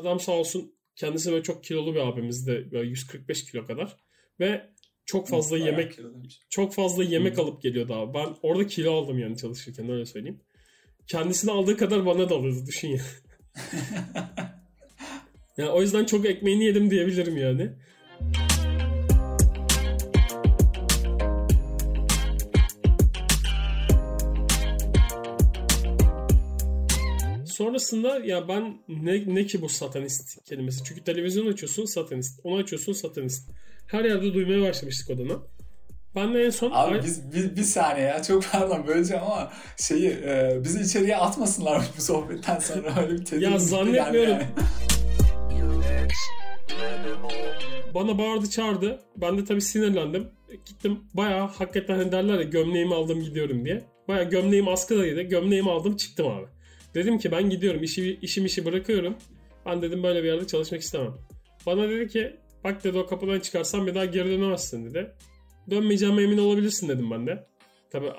Adam sağ olsun kendisi böyle çok kilolu bir abimizdi. Böyle 145 kilo kadar. Ve çok fazla yemek alıp geliyordu abi. Ben orada kilo aldım yani çalışırken, öyle söyleyeyim. Kendisini aldığı kadar bana da alırdı, düşün ya. Yani o yüzden çok ekmeğini yedim diyebilirim yani. Sonrasında ya ben ne ki bu satanist kelimesi. Çünkü televizyon açıyorsun satanist. Onu açıyorsun satanist. Her yerde duymaya başlamıştık odana. Ben de en son... Abi biz bir saniye ya, çok pardon böleceğim ama bizi içeriye atmasınlar bu sohbetten sonra, öyle bir tedirgin. Ya zannetmiyorum. Yani. Bana bağırdı çağırdı. Ben de tabii sinirlendim. Gittim bayağı, hakikaten hani derler ya, gömleğimi aldım gidiyorum diye. Bayağı gömleğim askıdaydı. Gömleğimi aldım çıktım abi. Dedim ki ben gidiyorum, işimi bırakıyorum. Ben dedim böyle bir yerde çalışmak istemem. Bana dedi ki bak dedi, o kapıdan çıkarsan bir daha geri dönemezsin dedi. Dönmeyeceğime emin olabilirsin dedim ben de. Tabii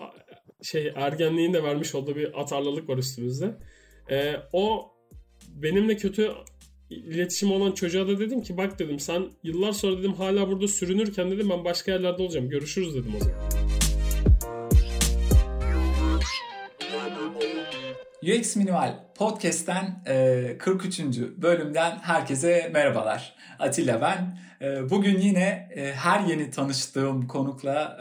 ergenliğin de vermiş olduğu bir atarlılık var üstümüzde. O benimle kötü iletişim olan çocuğa da dedim ki bak dedim, sen yıllar sonra dedim hala burada sürünürken dedim ben başka yerlerde olacağım. Görüşürüz dedim o zaman. UX Minimal Podcast'ten 43. bölümden herkese merhabalar. Atilla ben. Bugün yine her yeni tanıştığım konukla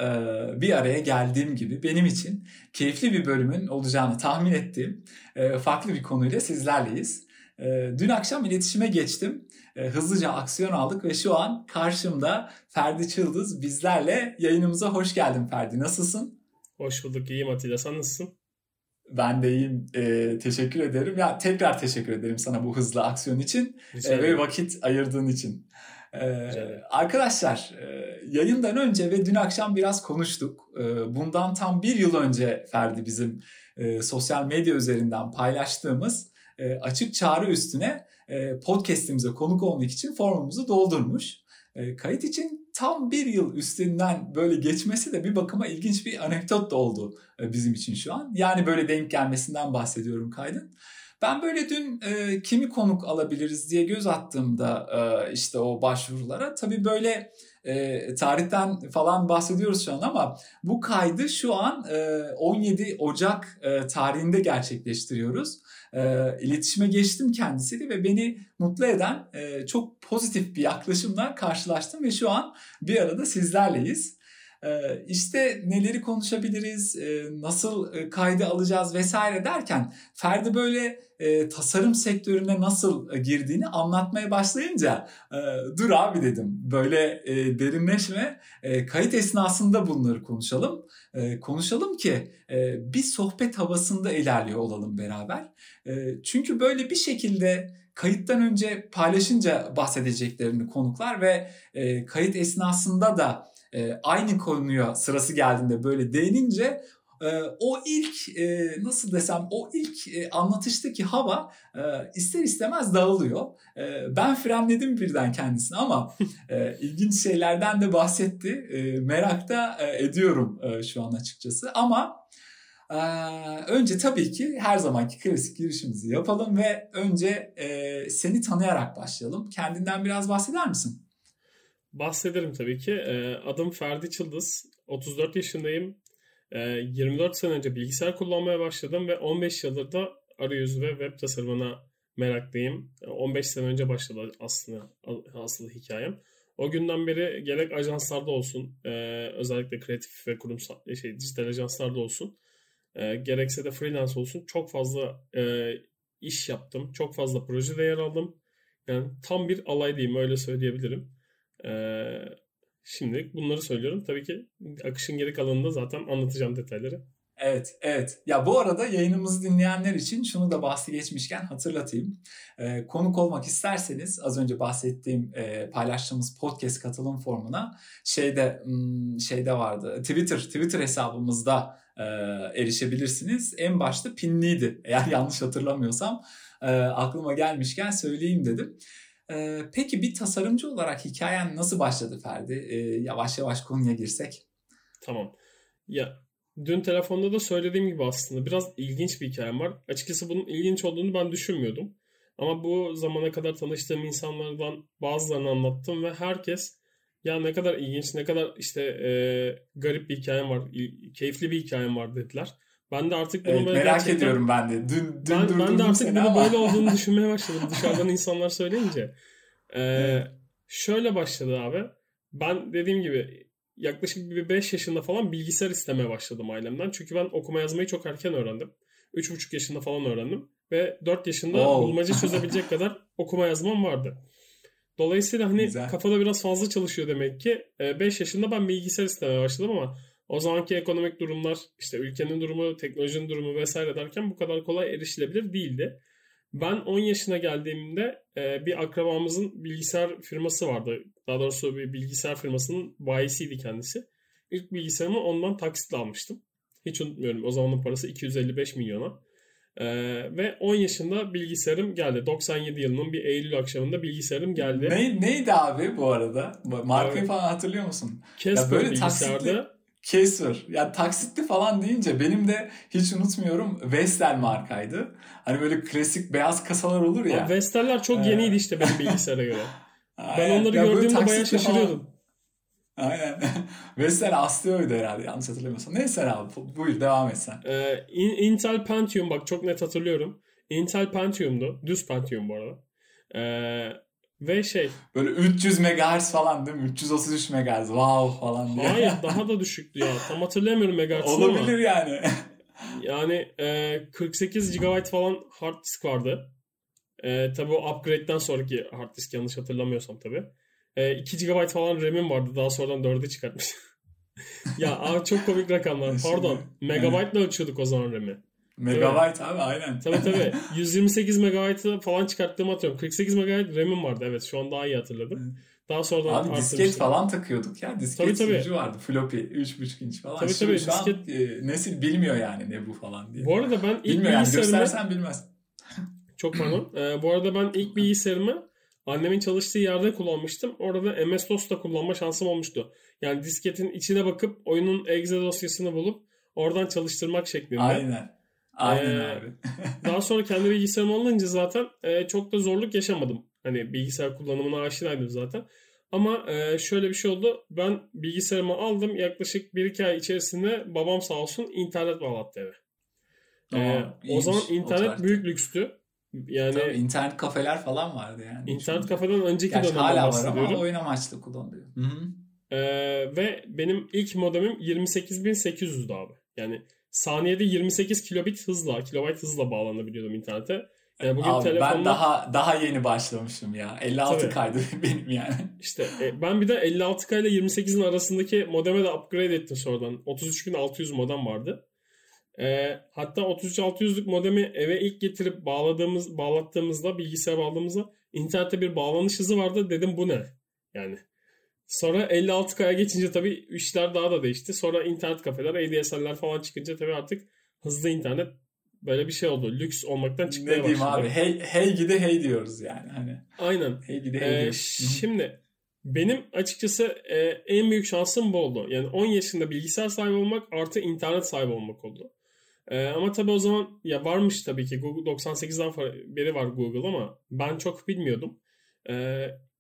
bir araya geldiğim gibi benim için keyifli bir bölümün olacağını tahmin ettiğim farklı bir konuyla sizlerleyiz. Dün akşam iletişime geçtim. Hızlıca aksiyon aldık ve şu an karşımda Ferdi Çıldız bizlerle. Yayınımıza hoş geldin Ferdi. Nasılsın? Hoş bulduk. İyiyim Atilla. Sen nasılsın? Ben de iyiyim. Teşekkür ederim. Ya tekrar teşekkür ederim sana bu hızlı aksiyon için ve vakit ayırdığın için. Arkadaşlar, yayından önce ve dün akşam biraz konuştuk. Bundan tam 1 yıl önce Ferdi bizim sosyal medya üzerinden paylaştığımız açık çağrı üstüne podcast'imize konuk olmak için formumuzu doldurmuş. Kayıt için tam 1 yıl üstünden böyle geçmesi de bir bakıma ilginç bir anekdot da oldu bizim için şu an. Yani böyle denk gelmesinden bahsediyorum kaydın. Ben böyle dün kimi konuk alabiliriz diye göz attığımda işte o başvurulara, tabii böyle tarihten falan bahsediyoruz şu an ama bu kaydı şu an 17 Ocak tarihinde gerçekleştiriyoruz. İletişime geçtim kendisiyle ve beni mutlu eden çok pozitif bir yaklaşımla karşılaştım ve şu an bir arada sizlerleyiz. İşte neleri konuşabiliriz, nasıl kaydı alacağız vesaire derken Ferdi böyle tasarım sektörüne nasıl girdiğini anlatmaya başlayınca dur abi dedim, böyle derinleşme, kayıt esnasında bunları konuşalım. Konuşalım ki bir sohbet havasında ilerliyor olalım beraber. Çünkü böyle bir şekilde kayıttan önce paylaşınca bahsedeceklerini konuklar ve kayıt esnasında da aynı konuya sırası geldiğinde böyle değinince o ilk nasıl desem o ilk anlatıştaki hava ister istemez dağılıyor. Ben frenledim birden kendisini ama ilginç şeylerden de bahsetti. Merakta ediyorum şu an açıkçası ama önce tabii ki her zamanki klasik girişimizi yapalım ve önce seni tanıyarak başlayalım. Kendinden biraz bahseder misin? Bahsederim tabii ki. Adım Ferdi Çıldız. 34 yaşındayım. 24 sene önce bilgisayar kullanmaya başladım ve 15 yıldır da arayüz ve web tasarımına meraklıyım. 15 sene önce başladı aslında asıl hikayem. O günden beri gerek ajanslarda olsun, özellikle kreatif ve kurumsal dijital ajanslarda olsun, gerekse de freelance olsun çok fazla iş yaptım. Çok fazla projede yer aldım. Yani tam bir alaydayım, öyle söyleyebilirim. Şimdilik bunları söylüyorum. Tabii ki akışın geri kalanında zaten anlatacağım detayları. Evet. Ya bu arada yayınımızı dinleyenler için şunu da bahsi geçmişken hatırlatayım. Konuk olmak isterseniz az önce bahsettiğim paylaştığımız podcast katılım formuna şeyde vardı. Twitter hesabımızda erişebilirsiniz. En başta pinliydi. Eğer yanlış hatırlamıyorsam aklıma gelmişken söyleyeyim dedim. Peki bir tasarımcı olarak hikayen nasıl başladı Ferdi? Yavaş yavaş konuya girsek. Tamam. Ya dün telefonda da söylediğim gibi aslında biraz ilginç bir hikayem var. Açıkçası bunun ilginç olduğunu ben düşünmüyordum. Ama bu zamana kadar tanıştığım insanlardan bazılarını anlattım ve herkes ya ne kadar ilginç, ne kadar garip bir hikayem var, keyifli bir hikayem var dediler. Ben de artık bunu böyle merak ediyorum ben de. Ben de artık bunu böyle olduğunu düşünmeye başladım dışarıdan insanlar söyleyince. Şöyle başladı abi. Ben dediğim gibi yaklaşık bir 5 yaşında falan bilgisayar istemeye başladım ailemden. Çünkü ben okuma yazmayı çok erken öğrendim. 3,5 yaşında falan öğrendim. Ve 4 yaşında bulmaca çözebilecek kadar okuma yazmam vardı. Dolayısıyla kafada biraz fazla çalışıyor demek ki. 5 yaşında ben bilgisayar istemeye başladım ama o zamanki ekonomik durumlar, işte ülkenin durumu, teknolojinin durumu vesaire derken bu kadar kolay erişilebilir değildi. Ben 10 yaşına geldiğimde bir akrabamızın bilgisayar firması vardı. Daha doğrusu bir bilgisayar firmasının bayisiydi kendisi. İlk bilgisayarımı ondan taksitle almıştım. Hiç unutmuyorum. O zamanın parası 255 milyona. Ve 10 yaşında bilgisayarım geldi. 97 yılının bir Eylül akşamında bilgisayarım geldi. Neydi abi bu arada? Markayı falan hatırlıyor musun? Casper bilgisayarda. Casper. Ya taksitli falan deyince benim de hiç unutmuyorum Vestel markaydı. Hani böyle klasik beyaz kasalar olur ya. Abi Vestel'ler çok yeniydi işte benim bilgisayara göre. Ben onları gördüğümde bayağı şaşırıyordum. Falan. Aynen. Vestel Asleo'ydu herhalde yanlış hatırlamıyorsam. Neyse abi buyur devam et sen. Intel Pentium bak çok net hatırlıyorum. Intel Pentium'du. Düz Pentium bu arada. Ve böyle 300 MHz falan değil mi? 333 MHz wow falan diye. Hayır daha da düşüktü ya. Tam hatırlayamıyorum MHz'ını ama. Olabilir yani. Yani 48 GB falan hard disk vardı. Tabii o upgrade'den sonraki hard disk yanlış hatırlamıyorsam tabii. 2 GB falan RAM'im vardı. Daha sonradan 4'e çıkartmış. Ya abi çok komik rakamlar. Pardon. Megabyte'la ölçüyorduk o zaman RAM'i. Megabyte abi aynen. Tabii. 128 MB'ı falan çıkarttığımı hatırlıyorum. 48 MB RAM'im vardı. Evet şu an daha iyi hatırladım. Daha sonradan abi arttırmıştım. Disket falan takıyorduk ya. Disket sürücü vardı. Floppy 3,5 inç falan. Tabii. Şu disket... an nesil bilmiyor yani ne bu falan diye. Bu arada ben ilk bilgisayarımı... Göstersen bilmez. Çok pardon. Bu arada ben ilk bilgisayarımı annemin çalıştığı yerde kullanmıştım. Orada MS-DOS'ta kullanma şansım olmuştu. Yani disketin içine bakıp oyunun exe dosyasını bulup oradan çalıştırmak şeklinde. Aynen abi. Daha sonra kendi bilgisayarımı alınca zaten çok da zorluk yaşamadım. Hani bilgisayar kullanımına aşinaydım zaten. Ama şöyle bir şey oldu. Ben bilgisayarımı aldım. Yaklaşık 1-2 ay içerisinde babam sağ olsun internet bağlattı eve. O zaman internet büyük lükstü. Yani tabii, internet kafeler falan vardı yani. İnternet kafeden önceki dönemden bahsediyorum. Hala var ama oyun amaçlı kullanılıyor. Ve benim ilk modemim 28.800'dü abi. Yani saniyede 28 kilobayt hızla bağlanabiliyordum internete. Yani bugün abi telefonla... Ben daha yeni başlamışım ya. 56K'ydı benim yani. İşte ben bir de 56K ile 28'in arasındaki modeme de upgrade ettim sonradan. 33.600 modem vardı. Hatta 33.600'lük modemi eve ilk getirip bağlattığımızda bilgisayara bağladığımızda internette bir bağlanış hızı vardı. Dedim bu ne? Yani. Sonra 56K'ya geçince tabii işler daha da değişti. Sonra internet kafeler, ADSL'ler falan çıkınca tabii artık hızlı internet böyle bir şey oldu. Lüks olmaktan çıkmaya başladı. Ne diyeyim abi? Hey gidi hey diyoruz yani. Hani. Aynen. Hey gidi hey diyoruz. Şimdi benim açıkçası en büyük şansım bu oldu. Yani 10 yaşında bilgisayar sahibi olmak artı internet sahibi olmak oldu. Ama tabii o zaman ya varmış tabii ki Google 98'den beri var Google ama ben çok bilmiyordum.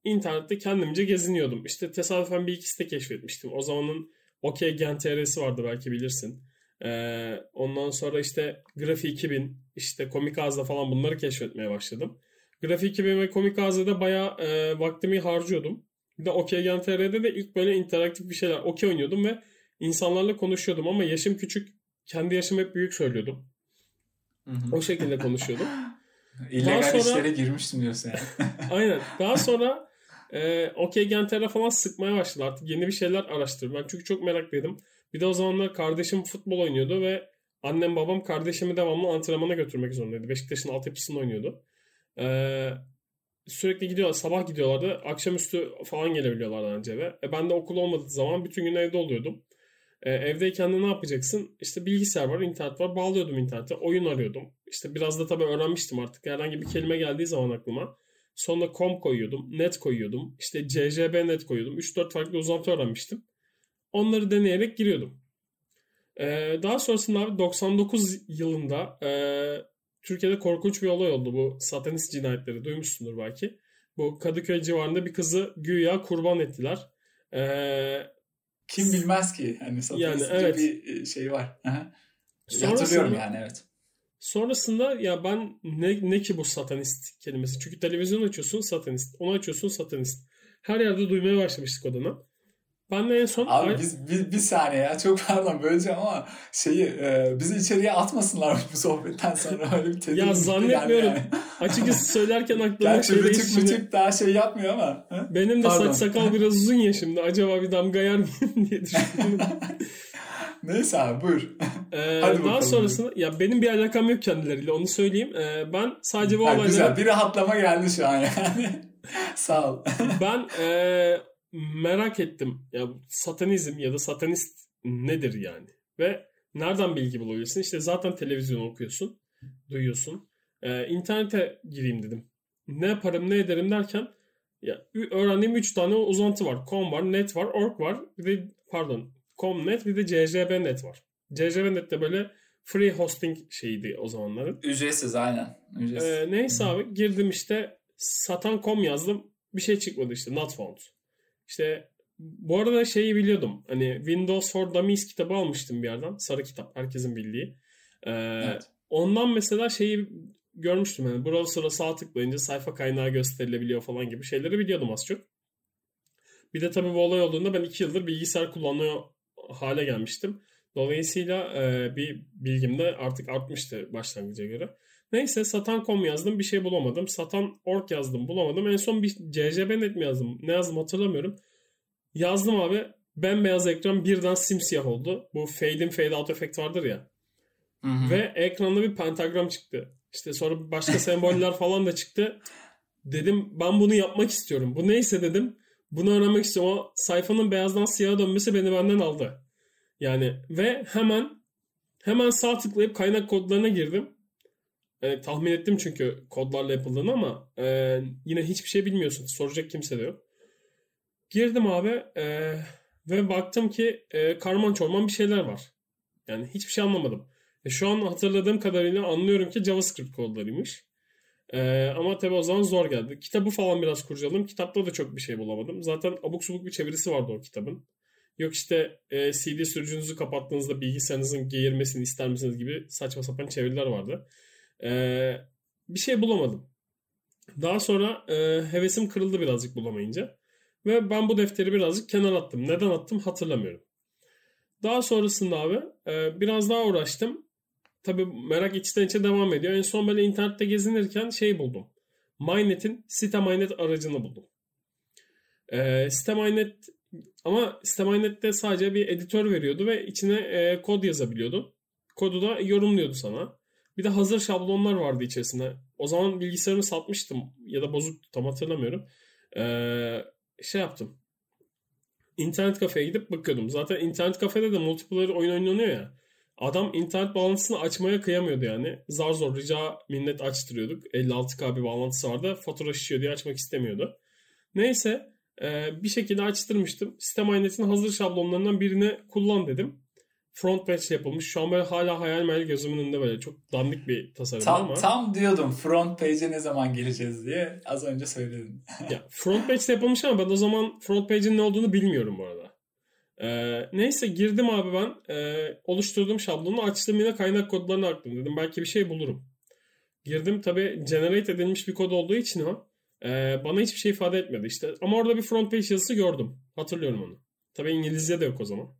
İnternette kendimce geziniyordum. İşte tesadüfen bir iki site keşfetmiştim. O zamanın Gen.tr'si vardı belki bilirsin. Ondan sonra işte Grafi 2000, işte Komik Ağızda falan bunları keşfetmeye başladım. Grafi 2000 ve Komik Ağızda'da bayağı vaktimi harcıyordum. Bir de Gen.tr'de de ilk böyle interaktif bir şeyler oynuyordum ve insanlarla konuşuyordum ama yaşım küçük. Kendi yaşımı hep büyük söylüyordum. O şekilde konuşuyordum. İllegal sonra... işlere girmiştim diyorsun yani. Aynen. Daha sonra Gen.tr'e falan sıkmaya başladı. Artık yeni bir şeyler araştırdım. Ben çünkü çok meraklıydım. Bir de o zamanlar kardeşim futbol oynuyordu ve annem babam kardeşimi devamlı antrenmana götürmek zorundaydı. Beşiktaş'ın altyapısında oynuyordu. Sürekli gidiyorlar. Sabah gidiyorlardı. Akşamüstü falan gelebiliyorlardı anca eve. Ben de okul olmadığı zaman bütün gün evde oluyordum. Evdeyken de ne yapacaksın? İşte bilgisayar var, internet var. Bağlıyordum internete. Oyun arıyordum. İşte biraz da tabii öğrenmiştim artık. Herhangi bir kelime geldiği zaman aklıma. Sonra .com koyuyordum. .net koyuyordum. İşte ccb.net koyuyordum. 3-4 farklı uzantı öğrenmiştim. Onları deneyerek giriyordum. Daha sonrasında abi 99 yılında Türkiye'de korkunç bir olay oldu bu satanist cinayetleri. Duymuşsundur belki. Bu Kadıköy civarında bir kızı güya kurban ettiler. Kim bilmez ki hani satanist yani, evet, bir şey var. Hatırlıyorum yani, evet. Sonrasında ya ben ne ki bu satanist kelimesi. Çünkü televizyon açıyorsun satanist. Onu açıyorsun satanist. Her yerde duymaya başlamıştık o dönem. Ben de en son... Abi biz bir saniye ya, çok pardon böleceğim ama bizi içeriye atmasınlar bu sohbetten sonra, öyle bir tedirgin. Ya zannetmiyorum. Yani. Açıkçası söylerken aklıma... Gerçi rütük daha yapmıyor ama. He? Benim de saç sakal biraz uzun ya şimdi. Acaba bir damga yer miyim diye düşünüyorum. Neyse abi buyur. Hadi daha sonrasında ya benim bir alakam yok kendileriyle, onu söyleyeyim. Ben sadece bu olaylara... Güzel, bir rahatlama geldi şu an yani. Sağ ol. Ben merak ettim. Ya satanizm ya da satanist nedir yani? Ve nereden bilgi bulabilirsin? İşte zaten televizyonu okuyorsun, duyuyorsun. İnternete gireyim dedim. Ne yaparım, ne ederim derken ya öğrendiğim 3 tane uzantı var. Com var, net var, org var. Bir de .com.net, bir de CJB.net var. CJB.net de böyle free hosting şeydi o zamanların. Ücretsiz, aynen. Ücretsiz. Neyse abi girdim işte satan.com yazdım. Bir şey çıkmadı işte, not found. İşte bu arada şeyi biliyordum. Hani Windows for Dummies kitabı almıştım bir yerden. Sarı kitap, herkesin bildiği. Evet. Ondan mesela şeyi görmüştüm. Yani browser'a sağ tıklayınca sayfa kaynağı gösterilebiliyor falan gibi şeyleri biliyordum az çok. Bir de tabii bu olay olduğunda ben 2 yıldır bilgisayar kullanıyor hale gelmiştim. Dolayısıyla bir bilgim de artık artmıştı başlangıca göre. Neyse satan.com yazdım, bir şey bulamadım. Satan.org yazdım, bulamadım. En son bir CJB.net mi yazdım? Ne yazdım hatırlamıyorum. Yazdım abi. Bembeyaz ekran birden simsiyah oldu. Bu fade in fade out efekt vardır ya. Hı hı. Ve ekranda bir pentagram çıktı. İşte sonra başka semboller falan da çıktı. Dedim ben bunu yapmak istiyorum. Bu neyse dedim. Bunu öğrenmek istiyorum. O sayfanın beyazdan siyaha dönmesi beni benden aldı. Yani ve hemen sağ tıklayıp kaynak kodlarına girdim. Tahmin ettim çünkü kodlarla yapıldığını ama yine hiçbir şey bilmiyorsun. Soracak kimse de yok. Girdim abi ve baktım ki karman çorman bir şeyler var. Yani hiçbir şey anlamadım. Şu an hatırladığım kadarıyla anlıyorum ki JavaScript kodlarıymış. Ama tabii o zaman zor geldi. Kitabı falan biraz kurcaladım. Kitapta da çok bir şey bulamadım. Zaten abuk subuk bir çevirisi vardı o kitabın. Yok işte CD sürücünüzü kapattığınızda bilgisayarınızın geğirmesini ister misiniz gibi saçma sapan çeviriler vardı. Bir şey bulamadım. Daha sonra hevesim kırıldı birazcık bulamayınca. Ve ben bu defteri birazcık kenara attım. Neden attım hatırlamıyorum. Daha sonrasında abi biraz daha uğraştım. Tabii merak içten içe devam ediyor. En son böyle internette gezinirken şey buldum. MyNet'in SiteMyNet aracını buldum. SiteMyNet ama SiteMyNet'te sadece bir editör veriyordu ve içine kod yazabiliyordu. Kodu da yorumluyordu sana. Bir de hazır şablonlar vardı içerisinde. O zaman bilgisayarımı satmıştım ya da bozuktu, tam hatırlamıyorum. Şey yaptım. İnternet kafeye gidip bakıyordum. Zaten internet kafede de multiplayer oyun oynanıyor ya. Adam internet bağlantısını açmaya kıyamıyordu yani. Zar zor rica minnet açtırıyorduk. 56K bir bağlantısı vardı. Fatura şişiyor diye açmak istemiyordu. Neyse bir şekilde açtırmıştım. SiteMynet'in hazır şablonlarından birini kullan dedim. Front page yapılmış. Şu an böyle hala hayal gözümün önünde böyle çok dandik bir tasarım ama. Tam diyordum front page'e ne zaman geleceğiz diye az önce söyledim. Ya, front page yapılmış ama ben o zaman front page'in ne olduğunu bilmiyorum bu arada. Neyse girdim abi ben. Oluşturduğum şablonu açtım, yine kaynak kodlarını arttım dedim. Belki bir şey bulurum. Girdim tabii generate edilmiş bir kod olduğu için o. Bana hiçbir şey ifade etmedi işte. Ama orada bir front page yazısı gördüm. Hatırlıyorum onu. Tabii İngilizce de yok o zaman.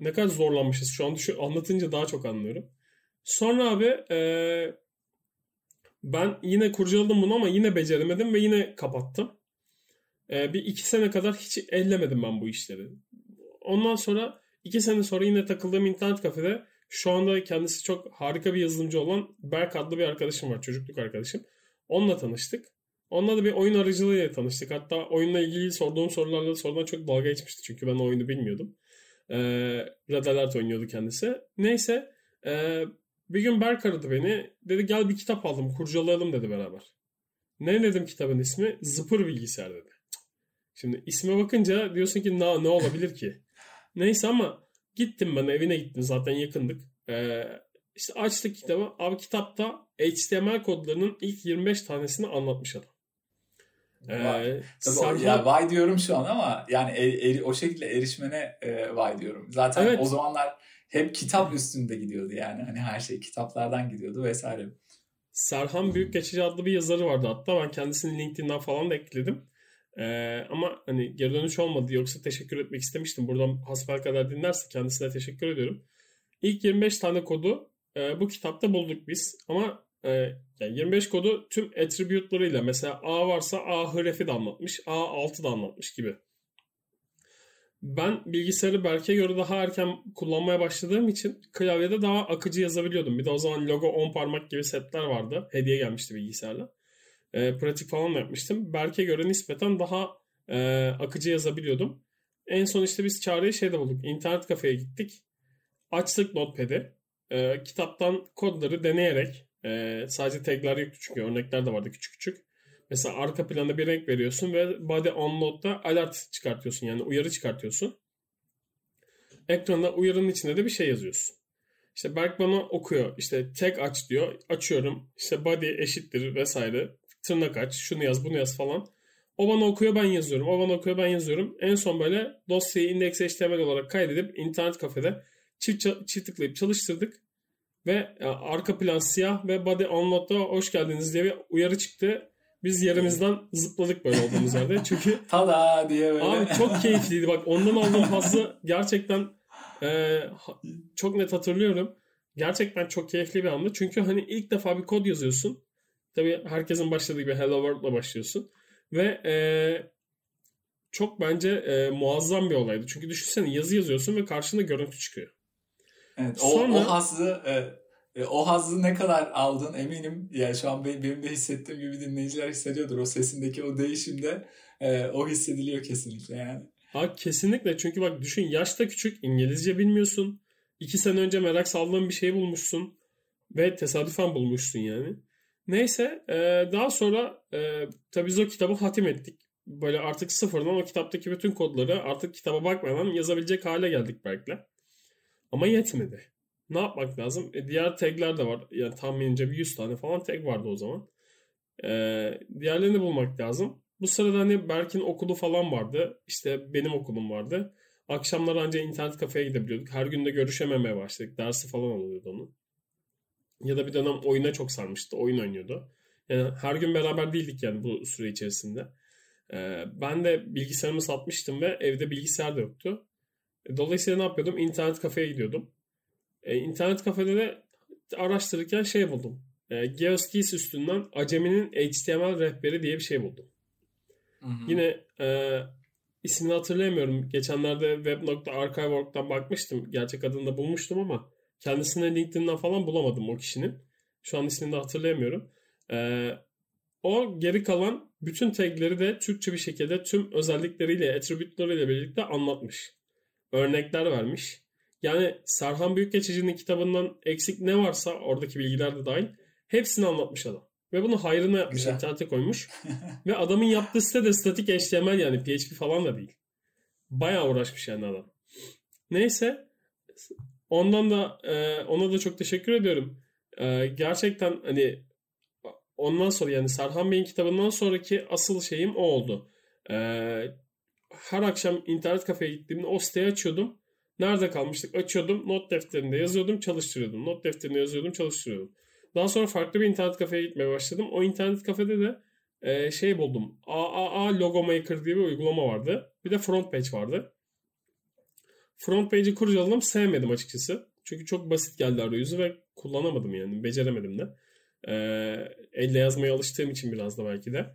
Ne kadar zorlanmışız şu an anlatınca daha çok anlıyorum. Sonra abi ben yine kurcaladım bunu ama yine beceremedim ve yine kapattım. Bir 2 sene kadar hiç ellemedim ben bu işleri. Ondan sonra 2 sene sonra yine takıldığım internet kafede şu anda kendisi çok harika bir yazılımcı olan Berk adlı bir arkadaşım var. Çocukluk arkadaşım. Onunla tanıştık. Onunla da bir oyun aracılığıyla tanıştık. Hatta oyunla ilgili sorduğum sorularla sonradan çok dalga geçmişti. Çünkü ben oyunu bilmiyordum. Red Alert oynuyordu kendisi. Neyse bir gün Berk aradı beni. Dedi gel bir kitap aldım kurcalayalım dedi beraber. Ne dedim kitabın ismi? Zıpır bilgisayar dedi. Şimdi isme bakınca diyorsun ki ne olabilir ki? Neyse ama gittim ben evine gittim zaten yakındık. İşte açtık kitabı. Abi kitapta HTML kodlarının ilk 25 tanesini anlatmış adam. Ya vay diyorum şu an ama yani o şekilde erişmene vay diyorum. Zaten evet. O zamanlar hep kitap üstünde gidiyordu yani. Hani her şey kitaplardan gidiyordu vesaire. Serhan Büyükgeçici adlı bir yazarı vardı hatta. Ben kendisini LinkedIn'den falan da ekledim. Ama hani geri dönüş olmadı. Yoksa teşekkür etmek istemiştim. Buradan hasbelkader dinlerse kendisine teşekkür ediyorum. İlk 25 tane kodu bu kitapta bulduk biz. Ama yani 25 kodu tüm attribute'larıyla, mesela A varsa A hrefi de anlatmış, A altı da anlatmış gibi. Ben bilgisayarı Berk'e göre daha erken kullanmaya başladığım için klavyede daha akıcı yazabiliyordum. Bir de o zaman logo 10 parmak gibi setler vardı. Hediye gelmişti bilgisayarla. Pratik falan da yapmıştım. Berk'e göre nispeten daha akıcı yazabiliyordum. En son işte biz çareyi şeyde bulduk. İnternet kafeye gittik. Açtık Notepad'i. Kitaptan kodları deneyerek sadece tag'ler yoktu çünkü örnekler de vardı küçük küçük. Mesela arka planda bir renk veriyorsun ve body on note'da alert çıkartıyorsun, yani uyarı çıkartıyorsun. Ekranda uyarının içinde de bir şey yazıyorsun. İşte Berk bana okuyor. İşte tag aç diyor. Açıyorum. İşte body eşittir vesaire. Tırnak aç. Şunu yaz, bunu yaz falan. O bana okuyor, ben yazıyorum. O bana okuyor, ben yazıyorum. En son böyle dosyayı index.html olarak kaydedip internet kafede çift tıklayıp çalıştırdık. Ve arka plan siyah ve body unlock'ta hoş geldiniz diye bir uyarı çıktı. Biz yerimizden zıpladık böyle olduğumuz yerde. Çünkü tada diye böyle. Abi çok keyifliydi. Bak ondan aldığım hazzı gerçekten çok net hatırlıyorum. Gerçekten çok keyifli bir andı. Çünkü hani ilk defa bir kod yazıyorsun. Tabii herkesin başladığı gibi Hello World'la başlıyorsun. Ve çok bence muazzam bir olaydı. Çünkü düşünsene yazı yazıyorsun ve karşında görüntü çıkıyor. Evet, o hazzı ne kadar aldın eminim. Yani şu an benim de hissettiğim gibi dinleyiciler hissediyordur. O sesindeki o değişimde o hissediliyor kesinlikle yani. Ha, kesinlikle, çünkü bak düşün, yaşta küçük, İngilizce bilmiyorsun. 2 sene önce merak saldığın bir şey bulmuşsun. Ve tesadüfen bulmuşsun yani. Neyse daha sonra tabii biz o kitabı hatim ettik. Böyle artık sıfırdan o kitaptaki bütün kodları artık kitaba bakmadan yazabilecek hale geldik Berk'le. Ama yetmedi. Ne yapmak lazım? Diğer tagler de var. Yani tahminince bir 100 tane falan tag vardı o zaman. Diğerlerini bulmak lazım. Bu sırada hani Berk'in okulu falan vardı. İşte benim okulum vardı. Akşamlar ancak internet kafeye gidebiliyorduk. Her gün de görüşememeye başladık. Dersi falan oluyordu onun. Ya da bir dönem oyuna çok sarmıştı. Oyun oynuyordu. Yani her gün beraber değildik yani bu süre içerisinde. Ben de bilgisayarımı satmıştım ve evde bilgisayar da yoktu. Dolayısıyla ne yapıyordum? İnternet kafeye gidiyordum. İnternet kafede de araştırırken şey buldum. Geocities üstünden Acemi'nin HTML rehberi diye bir şey buldum. Hı-hı. Yine ismini hatırlayamıyorum. Geçenlerde web.archive.org'dan bakmıştım. Gerçek adını da bulmuştum ama kendisini LinkedIn'den falan bulamadım o kişinin. Şu an ismini de hatırlayamıyorum. O geri kalan bütün tagleri de Türkçe bir şekilde tüm özellikleriyle, attribute'leriyle birlikte anlatmış. Örnekler vermiş. Yani Serhan Büyükgeçici'nin kitabından eksik ne varsa oradaki bilgiler de dahil hepsini anlatmış adam. Ve bunu hayrına yapmış, internete koymuş. Ve adamın yaptığı site de statik HTML, yani PHP falan da değil. Bayağı uğraşmış yani adam. Neyse ona da çok teşekkür ediyorum. Gerçekten hani ondan sonra yani Serhan Bey'in kitabından sonraki asıl şeyim o oldu. Her akşam internet kafeye gittiğimde o siteyi açıyordum. Nerede kalmıştık? Açıyordum. Not defterinde yazıyordum, çalıştırıyordum. Not defterinde yazıyordum, çalıştırıyordum. Daha sonra farklı bir internet kafeye gitmeye başladım. O internet kafede de şey buldum. AAA Logo Maker diye bir uygulama vardı. Bir de Front Page vardı. Front Page'i kurcaladım. Sevmedim açıkçası. Çünkü çok basit geldi arayüzü ve kullanamadım yani. Beceremedim de. Elle yazmaya alıştığım için biraz da belki de.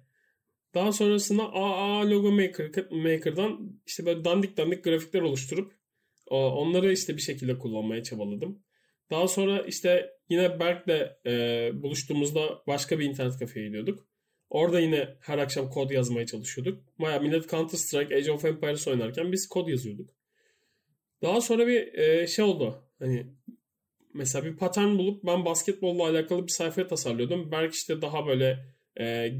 Daha sonrasında AAA Logo Maker'dan işte böyle dandik grafikler oluşturup onları işte bir şekilde kullanmaya çabaladım. Daha sonra işte yine Berk'le buluştuğumuzda başka bir internet kafeye gidiyorduk. Orada yine her akşam kod yazmaya çalışıyorduk. Baya millet Counter Strike, Age of Empires oynarken biz kod yazıyorduk. Daha sonra bir şey oldu. Hani mesela bir pattern bulup ben basketbolla alakalı bir sayfa tasarlıyordum. Berk işte daha böyle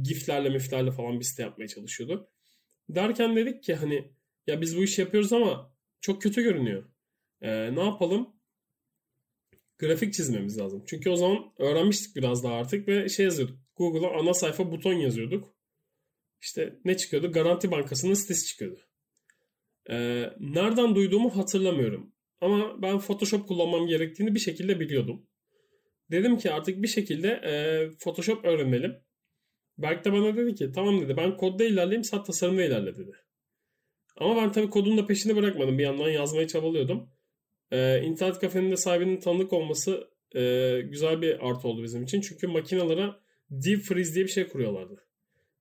giflerle miflerle falan bir site yapmaya çalışıyordu. Derken dedik ki hani ya biz bu işi yapıyoruz ama çok kötü görünüyor. Ne yapalım? grafik çizmemiz lazım. Çünkü o zaman öğrenmiştik biraz daha artık ve şey yazıyorduk. Google'a ana sayfa buton yazıyorduk. İşte ne çıkıyordu? Garanti Bankası'nın sitesi çıkıyordu. Nereden duyduğumu hatırlamıyorum. Ama ben Photoshop kullanmam gerektiğini bir şekilde biliyordum. Dedim ki artık bir şekilde Photoshop öğrenelim. Berk de bana dedi ki tamam dedi, ben kodda ilerleyeyim, sen tasarımda ilerle dedi. Ama ben tabii kodun da peşini bırakmadım. Bir yandan yazmaya çabalıyordum. İnternet kafenin de sahibinin tanıdık olması güzel bir artı oldu bizim için. Çünkü makinalara Deep Freeze diye bir şey kuruyorlardı.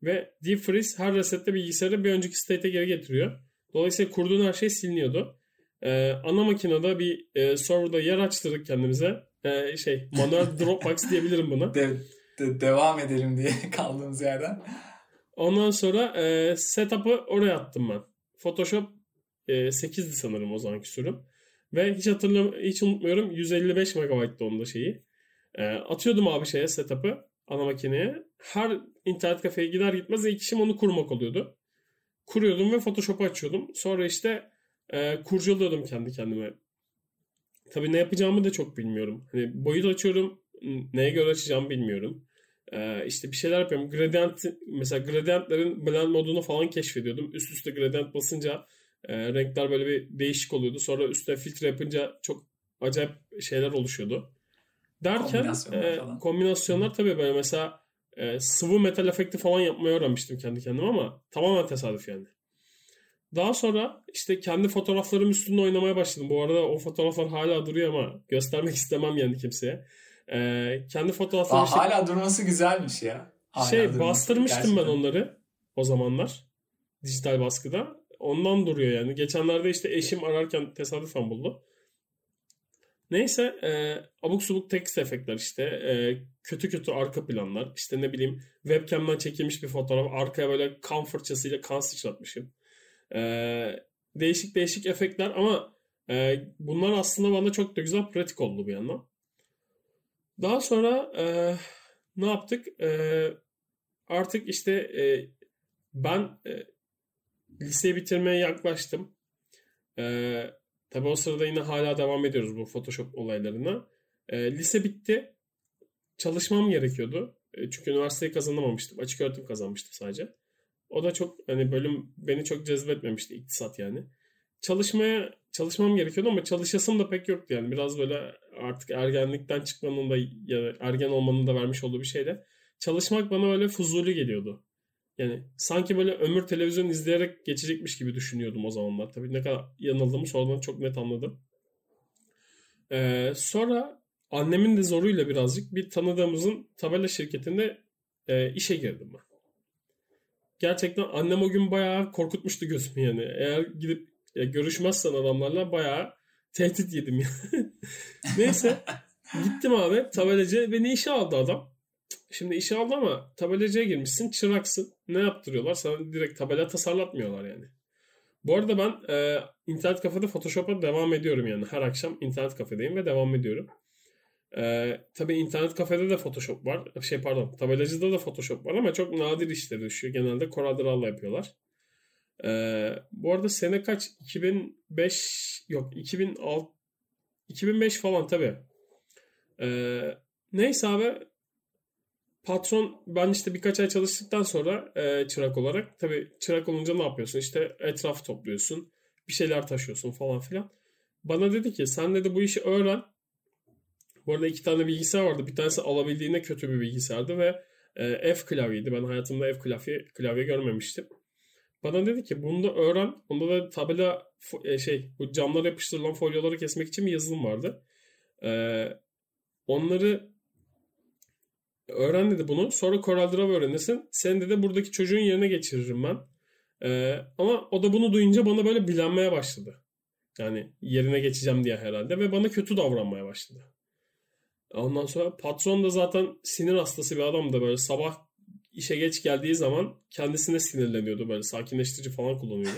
Ve Deep Freeze her resette bilgisayarı bir önceki state'e geri getiriyor. Dolayısıyla kurduğun her şey siliniyordu. Ana makinede bir serverda yer açtırdık kendimize. Manuel Dropbox diyebilirim buna. Devam edelim diye kaldığımız yerden. Ondan sonra setup'ı oraya attım ben. Photoshop 8'di sanırım o zamanki sürüm. Ve hiç unutmuyorum 155 MB'dı onun da şeyi. Atıyordum abi setup'ı ana makineye. Her internet kafeye gider gitmez ilk işim onu kurmak oluyordu. Kuruyordum ve Photoshop'u açıyordum. Sonra kurcalıyordum kendi kendime. Tabii ne yapacağımı da çok bilmiyorum. Hani boyut açıyorum. Neye göre açacağımı bilmiyorum. Bir şeyler yapıyorum. Gradientlerin blend modunu falan keşfediyordum. Üst üste gradient basınca renkler böyle bir değişik oluyordu. Sonra üstüne filtre yapınca çok acayip şeyler oluşuyordu. Derken kombinasyonlar tabii böyle mesela sıvı metal efekti falan yapmayı öğrenmiştim kendi kendime ama tamamen tesadüf yani. Daha sonra kendi fotoğraflarım üstünde oynamaya başladım. Bu arada o fotoğraflar hala duruyor ama göstermek istemem yani kimseye. Kendi fotoğraflarım... hala durması güzelmiş ya. Hala bastırmıştım gerçekten. Ben onları o zamanlar. Dijital baskıda. Ondan duruyor yani. Geçenlerde eşim ararken tesadüfen buldu. Neyse abuk subuk text efektler kötü kötü arka planlar. Webcam'dan çekilmiş bir fotoğraf. Arkaya böyle kan fırçasıyla kan sıçratmışım. Değişik değişik efektler ama bunlar aslında bana çok da güzel pratik oldu bir yandan. Daha sonra ne yaptık? Artık ben liseyi bitirmeye yaklaştım. Tabii o sırada yine hala devam ediyoruz bu Photoshop olaylarına. Lise bitti. Çalışmam gerekiyordu. Çünkü üniversiteyi kazanamamıştım. Açık öğretim kazanmıştım sadece. O da çok bölüm beni çok cezbetmemişti, iktisat yani. Çalışmam gerekiyordu ama çalışasım da pek yoktu yani. Biraz böyle artık ergenlikten çıkmanın da ya ergen olmanın da vermiş olduğu bir şeyle çalışmak bana öyle fuzuli geliyordu. Yani sanki böyle ömür televizyon izleyerek geçecekmiş gibi düşünüyordum o zamanlar. Tabii ne kadar yanıldığımı sonradan çok net anladım. Sonra annemin de zoruyla birazcık bir tanıdığımızın tabela şirketinde işe girdim ben. Gerçekten annem o gün bayağı korkutmuştu gözümü yani. Eğer gidip görüşmezsen adamlarla bayağı tehdit yedim yani. Neyse gittim abi tabelacıya, beni işe aldı adam. Şimdi işe aldı ama tabelacıya girmişsin, çıraksın. Ne yaptırıyorlar? Sana direkt tabela tasarlatmıyorlar yani. Bu arada ben internet kafede Photoshop'a devam ediyorum yani. Her akşam internet kafedeyim ve devam ediyorum. Tabii internet kafede de Photoshop var. Tabelacıda da Photoshop var ama çok nadir işleri düşüyor. Genelde CorelDraw'la yapıyorlar. Bu arada sene kaç? 2005 falan tabii. Neyse abi patron, ben birkaç ay çalıştıktan sonra çırak olarak, tabii çırak olunca ne yapıyorsun? Etraf topluyorsun, bir şeyler taşıyorsun falan filan. Bana dedi ki sen dedi bu işi öğren. Bu arada 2 tane bilgisayar vardı. Bir tanesi alabildiğine kötü bir bilgisayardı ve F klavyeydi. Ben hayatımda F klavye görmemiştim. Bana dedi ki bunu da öğren. Onda da tabela bu camlara yapıştırılan folyoları kesmek için bir yazılım vardı. Onları öğren dedi bunu. Sonra CorelDraw öğrenirsin. Seni de buradaki çocuğun yerine geçiririm ben. Ama o da bunu duyunca bana böyle bilenmeye başladı. Yani yerine geçeceğim diye herhalde ve bana kötü davranmaya başladı. Ondan sonra patron da zaten sinir hastası bir adamdı. Böyle sabah işe geç geldiği zaman kendisine sinirleniyordu. Böyle sakinleştirici falan kullanıyordu.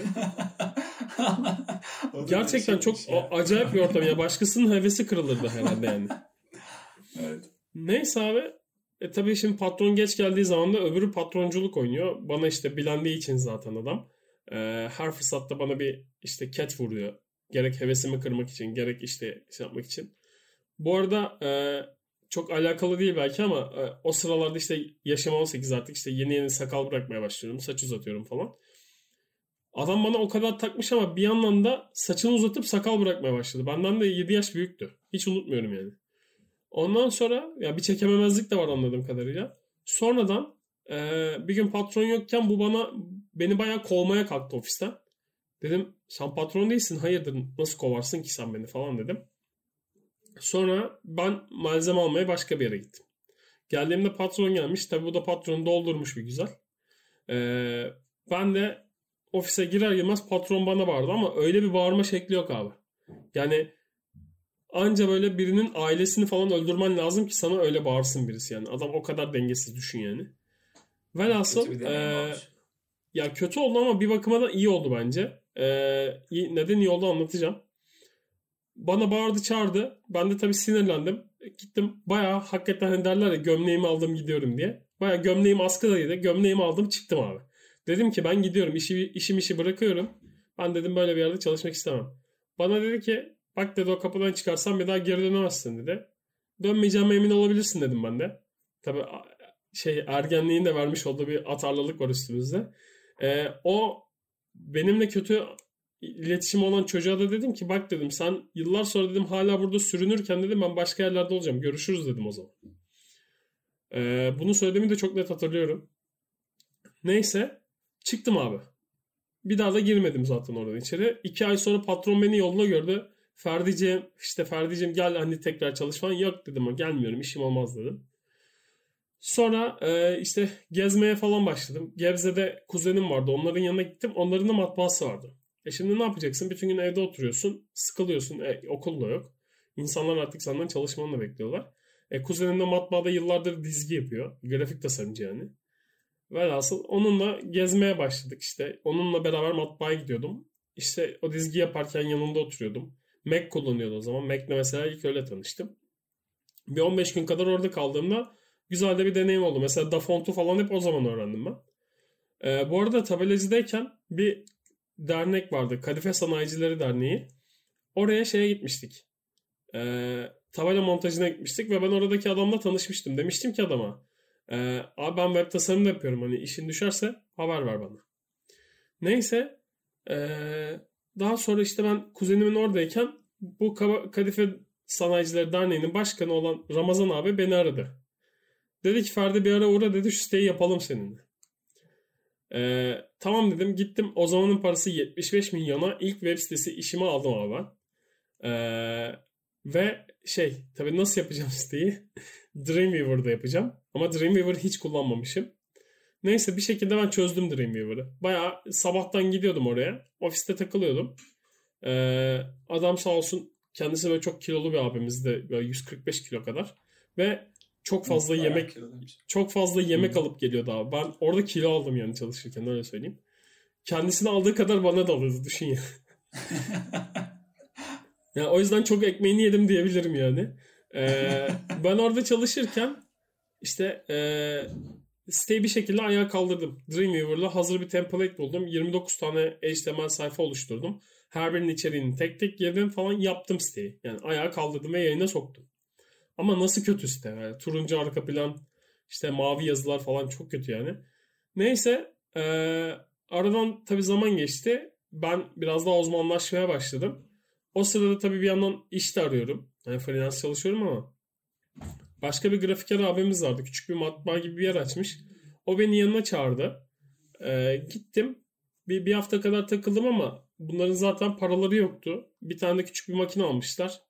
Gerçekten çok acayip bir ortam. Ya başkasının hevesi kırılırdı herhalde yani. Evet. Neyse abi. Tabii şimdi patron geç geldiği zaman da öbürü patronculuk oynuyor. Bana bilendiği için zaten adam. Her fırsatta bana bir ket vuruyor. Gerek hevesimi kırmak için, gerek yapmak için. Bu arada çok alakalı değil belki ama o sıralarda işte yaşam 18 artık işte yeni yeni sakal bırakmaya başlıyorum. Saç uzatıyorum falan. Adam bana o kadar takmış ama bir yandan da saçını uzatıp sakal bırakmaya başladı. Benden de 7 yaş büyüktü. Hiç unutmuyorum yani. Ondan sonra ya bir çekememezlik de var anladığım kadarıyla. Sonradan bir gün patron yokken bu beni bayağı kovmaya kalktı ofisten. Dedim sen patron değilsin, hayırdır nasıl kovarsın ki sen beni falan dedim. Sonra ben malzeme almaya başka bir yere gittim. Geldiğimde patron gelmiş. Tabii bu da patronu doldurmuş bir güzel. Ben de ofise girer girmez patron bana bağırdı ama öyle bir bağırma şekli yok abi. Yani anca böyle birinin ailesini falan öldürmen lazım ki sana öyle bağırsın birisi yani. Adam o kadar dengesiz, düşün yani. Velhasıl kötü ya kötü oldu ama bir bakıma da iyi oldu bence. Neden iyi oldu anlatacağım. Bana bağırdı çağırdı. Ben de tabii sinirlendim. Gittim bayağı hakikaten hani derler ya gömleğimi aldım gidiyorum diye. Bayağı gömleğim askıdaydı. Gömleğimi aldım çıktım abi. Dedim ki ben gidiyorum işimi bırakıyorum. Ben dedim böyle bir yerde çalışmak istemem. Bana dedi ki bak dedi o kapıdan çıkarsan bir daha geri dönemezsin dedi. Dönmeyeceğime emin olabilirsin dedim ben de. Tabii ergenliğin de vermiş olduğu bir atarlılık var üstümüzde. O benimle kötü iletişim olan çocuğa da dedim ki bak dedim sen yıllar sonra dedim hala burada sürünürken dedim ben başka yerlerde olacağım. Görüşürüz dedim o zaman. Bunu söylediğimi de çok net hatırlıyorum. Neyse çıktım abi. Bir daha da girmedim zaten oradan içeri. 2 ay sonra patron beni yolda gördü. Ferdi'ciğim gel hani tekrar çalış falan. Yok dedim o gelmiyorum işim olmaz dedim. Sonra işte gezmeye falan başladım. Gebze'de kuzenim vardı. Onların yanına gittim. Onların da matbaası vardı. Şimdi ne yapacaksın? Bütün gün evde oturuyorsun. Sıkılıyorsun. Okul da yok. İnsanlar artık senden çalışmanı da bekliyorlar. Kuzenim de matbaada yıllardır dizgi yapıyor. Grafik tasarımcı yani. Velhasıl onunla gezmeye başladık işte. Onunla beraber matbaaya gidiyordum. İşte o dizgi yaparken yanında oturuyordum. Mac kullanıyordu o zaman. Mac'le mesela ilk öyle tanıştım. Bir 15 gün kadar orada kaldığımda güzel de bir deneyim oldu. Mesela Da Font'u falan hep o zaman öğrendim ben. Bu arada tabelacıdayken bir dernek vardı. Kadife Sanayicileri Derneği. Oraya gitmiştik. Tabela montajına gitmiştik ve ben oradaki adamla tanışmıştım. Demiştim ki adama abi ben web tasarımı da yapıyorum. Hani işin düşerse haber ver bana. Neyse daha sonra işte ben kuzenimin oradayken bu Kadife Sanayicileri Derneği'nin başkanı olan Ramazan abi beni aradı. Dedi ki Ferdi bir ara uğra dedi şu siteyi yapalım seninle. Tamam dedim gittim. O zamanın parası 75 milyona ilk web sitesi işime aldım abi ben. Ve tabii nasıl yapacağım siteyi? Dreamweaver'da yapacağım. Ama Dreamweaver'ı hiç kullanmamışım. Neyse bir şekilde ben çözdüm Dreamweaver'ı. Bayağı sabahtan gidiyordum oraya. Ofiste takılıyordum. Adam sağ olsun kendisi böyle çok kilolu bir abimizdi. Böyle 145 kilo kadar. Ve çok fazla yemek alıp geliyordu abi. Ben orada kilo aldım yani çalışırken öyle söyleyeyim. Kendisine aldığı kadar bana da alıyordu düşün ya. Yani o yüzden çok ekmeğini yedim diyebilirim yani. Ben orada çalışırken işte siteyi bir şekilde ayağa kaldırdım. Dreamweaver'la hazır bir template buldum. 29 tane HTML sayfa oluşturdum. Her birinin içeriğini tek tek girdim falan yaptım siteyi. Yani ayağa kaldırdım ve yayına soktum. Ama nasıl kötü site yani. Turuncu arka plan, işte mavi yazılar falan çok kötü yani. Neyse aradan tabii zaman geçti. Ben biraz daha uzmanlaşmaya başladım. O sırada tabii bir yandan iş de arıyorum. Yani freelance çalışıyorum ama. Başka bir grafiker abimiz vardı. Küçük bir matbaa gibi bir yer açmış. O beni yanına çağırdı. Gittim. Bir hafta kadar takıldım ama bunların zaten paraları yoktu. Bir tane de küçük bir makine almışlar.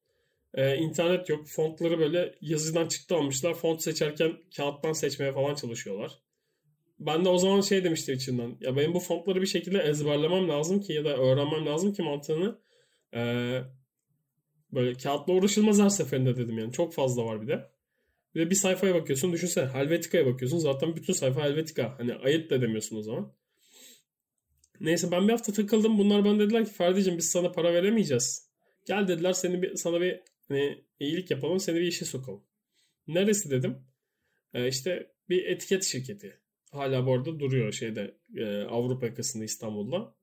İnternet yok. Fontları böyle yazıdan çıktı almışlar. Font seçerken kağıttan seçmeye falan çalışıyorlar. Ben de o zaman demiştim içinden. Ya benim bu fontları bir şekilde ezberlemem lazım ki ya da öğrenmem lazım ki mantığını. Böyle kağıtla uğraşılmaz her seferinde dedim yani. Çok fazla var bir de. Bir de bir sayfaya bakıyorsun. Düşünsene Helvetika'ya bakıyorsun. Zaten bütün sayfa Helvetika. Hani ayırt da edemiyorsun o zaman. Neyse ben bir hafta takıldım. Bunlar bana dediler ki Ferdi'cim biz sana para veremeyeceğiz. Gel dediler sana bir hani iyilik yapalım, seni bir işe sokalım. Neresi dedim? İşte bir etiket şirketi. Hala bu arada duruyor Avrupa yakasında İstanbul'da.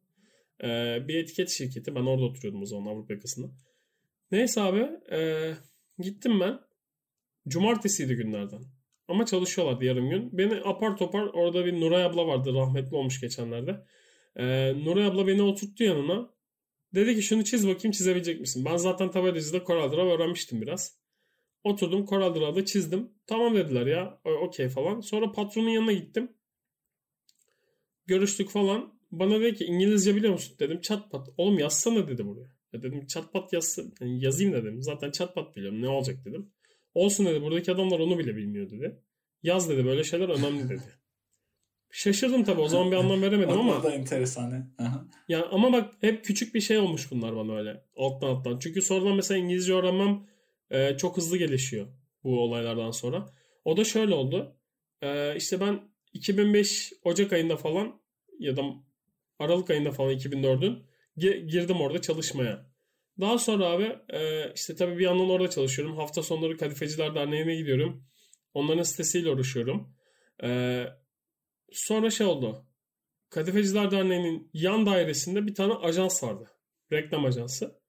Bir etiket şirketi. Ben orada oturuyordum o zaman Avrupa yakasında. Neyse abi Gittim ben. Cumartesiydi günlerden. Ama çalışıyorlardı yarım gün. Beni apar topar, orada bir Nuray abla vardı, rahmetli olmuş geçenlerde. Nuray abla beni oturttu yanına. Dedi ki şunu çiz bakayım, çizebilecek misin? Ben zaten tabelacıda CorelDraw öğrenmiştim biraz. Oturdum CorelDraw'da çizdim. Tamam dediler ya, okey falan. Sonra patronun yanına gittim. Görüştük falan. Bana dedi ki İngilizce biliyor musun? Dedim çat pat. Oğlum yazsana dedi buraya. Dedim çat pat yazsın. Yani yazayım dedim. Zaten çat pat biliyorum, ne olacak dedim. Olsun dedi, buradaki adamlar onu bile bilmiyor dedi. Yaz dedi, böyle şeyler önemli dedi. Şaşırdım tabii, o zaman bir anlam veremedim ama. O da enteresan. Yani ama bak hep küçük bir şey olmuş bunlar bana öyle alttan. Çünkü sonradan mesela İngilizce öğrenmem çok hızlı gelişiyor bu olaylardan sonra. O da şöyle oldu. İşte ben 2005 Ocak ayında falan ya da Aralık ayında falan 2004'ün girdim orada çalışmaya. Daha sonra abi işte tabii bir yandan orada çalışıyorum. Hafta sonları Kadifeciler Derneği'ne gidiyorum. Onların sitesiyle uğraşıyorum. Sonra şey oldu. Kadifeciler Derneği'nin yan dairesinde bir tane ajans vardı. Reklam ajansı.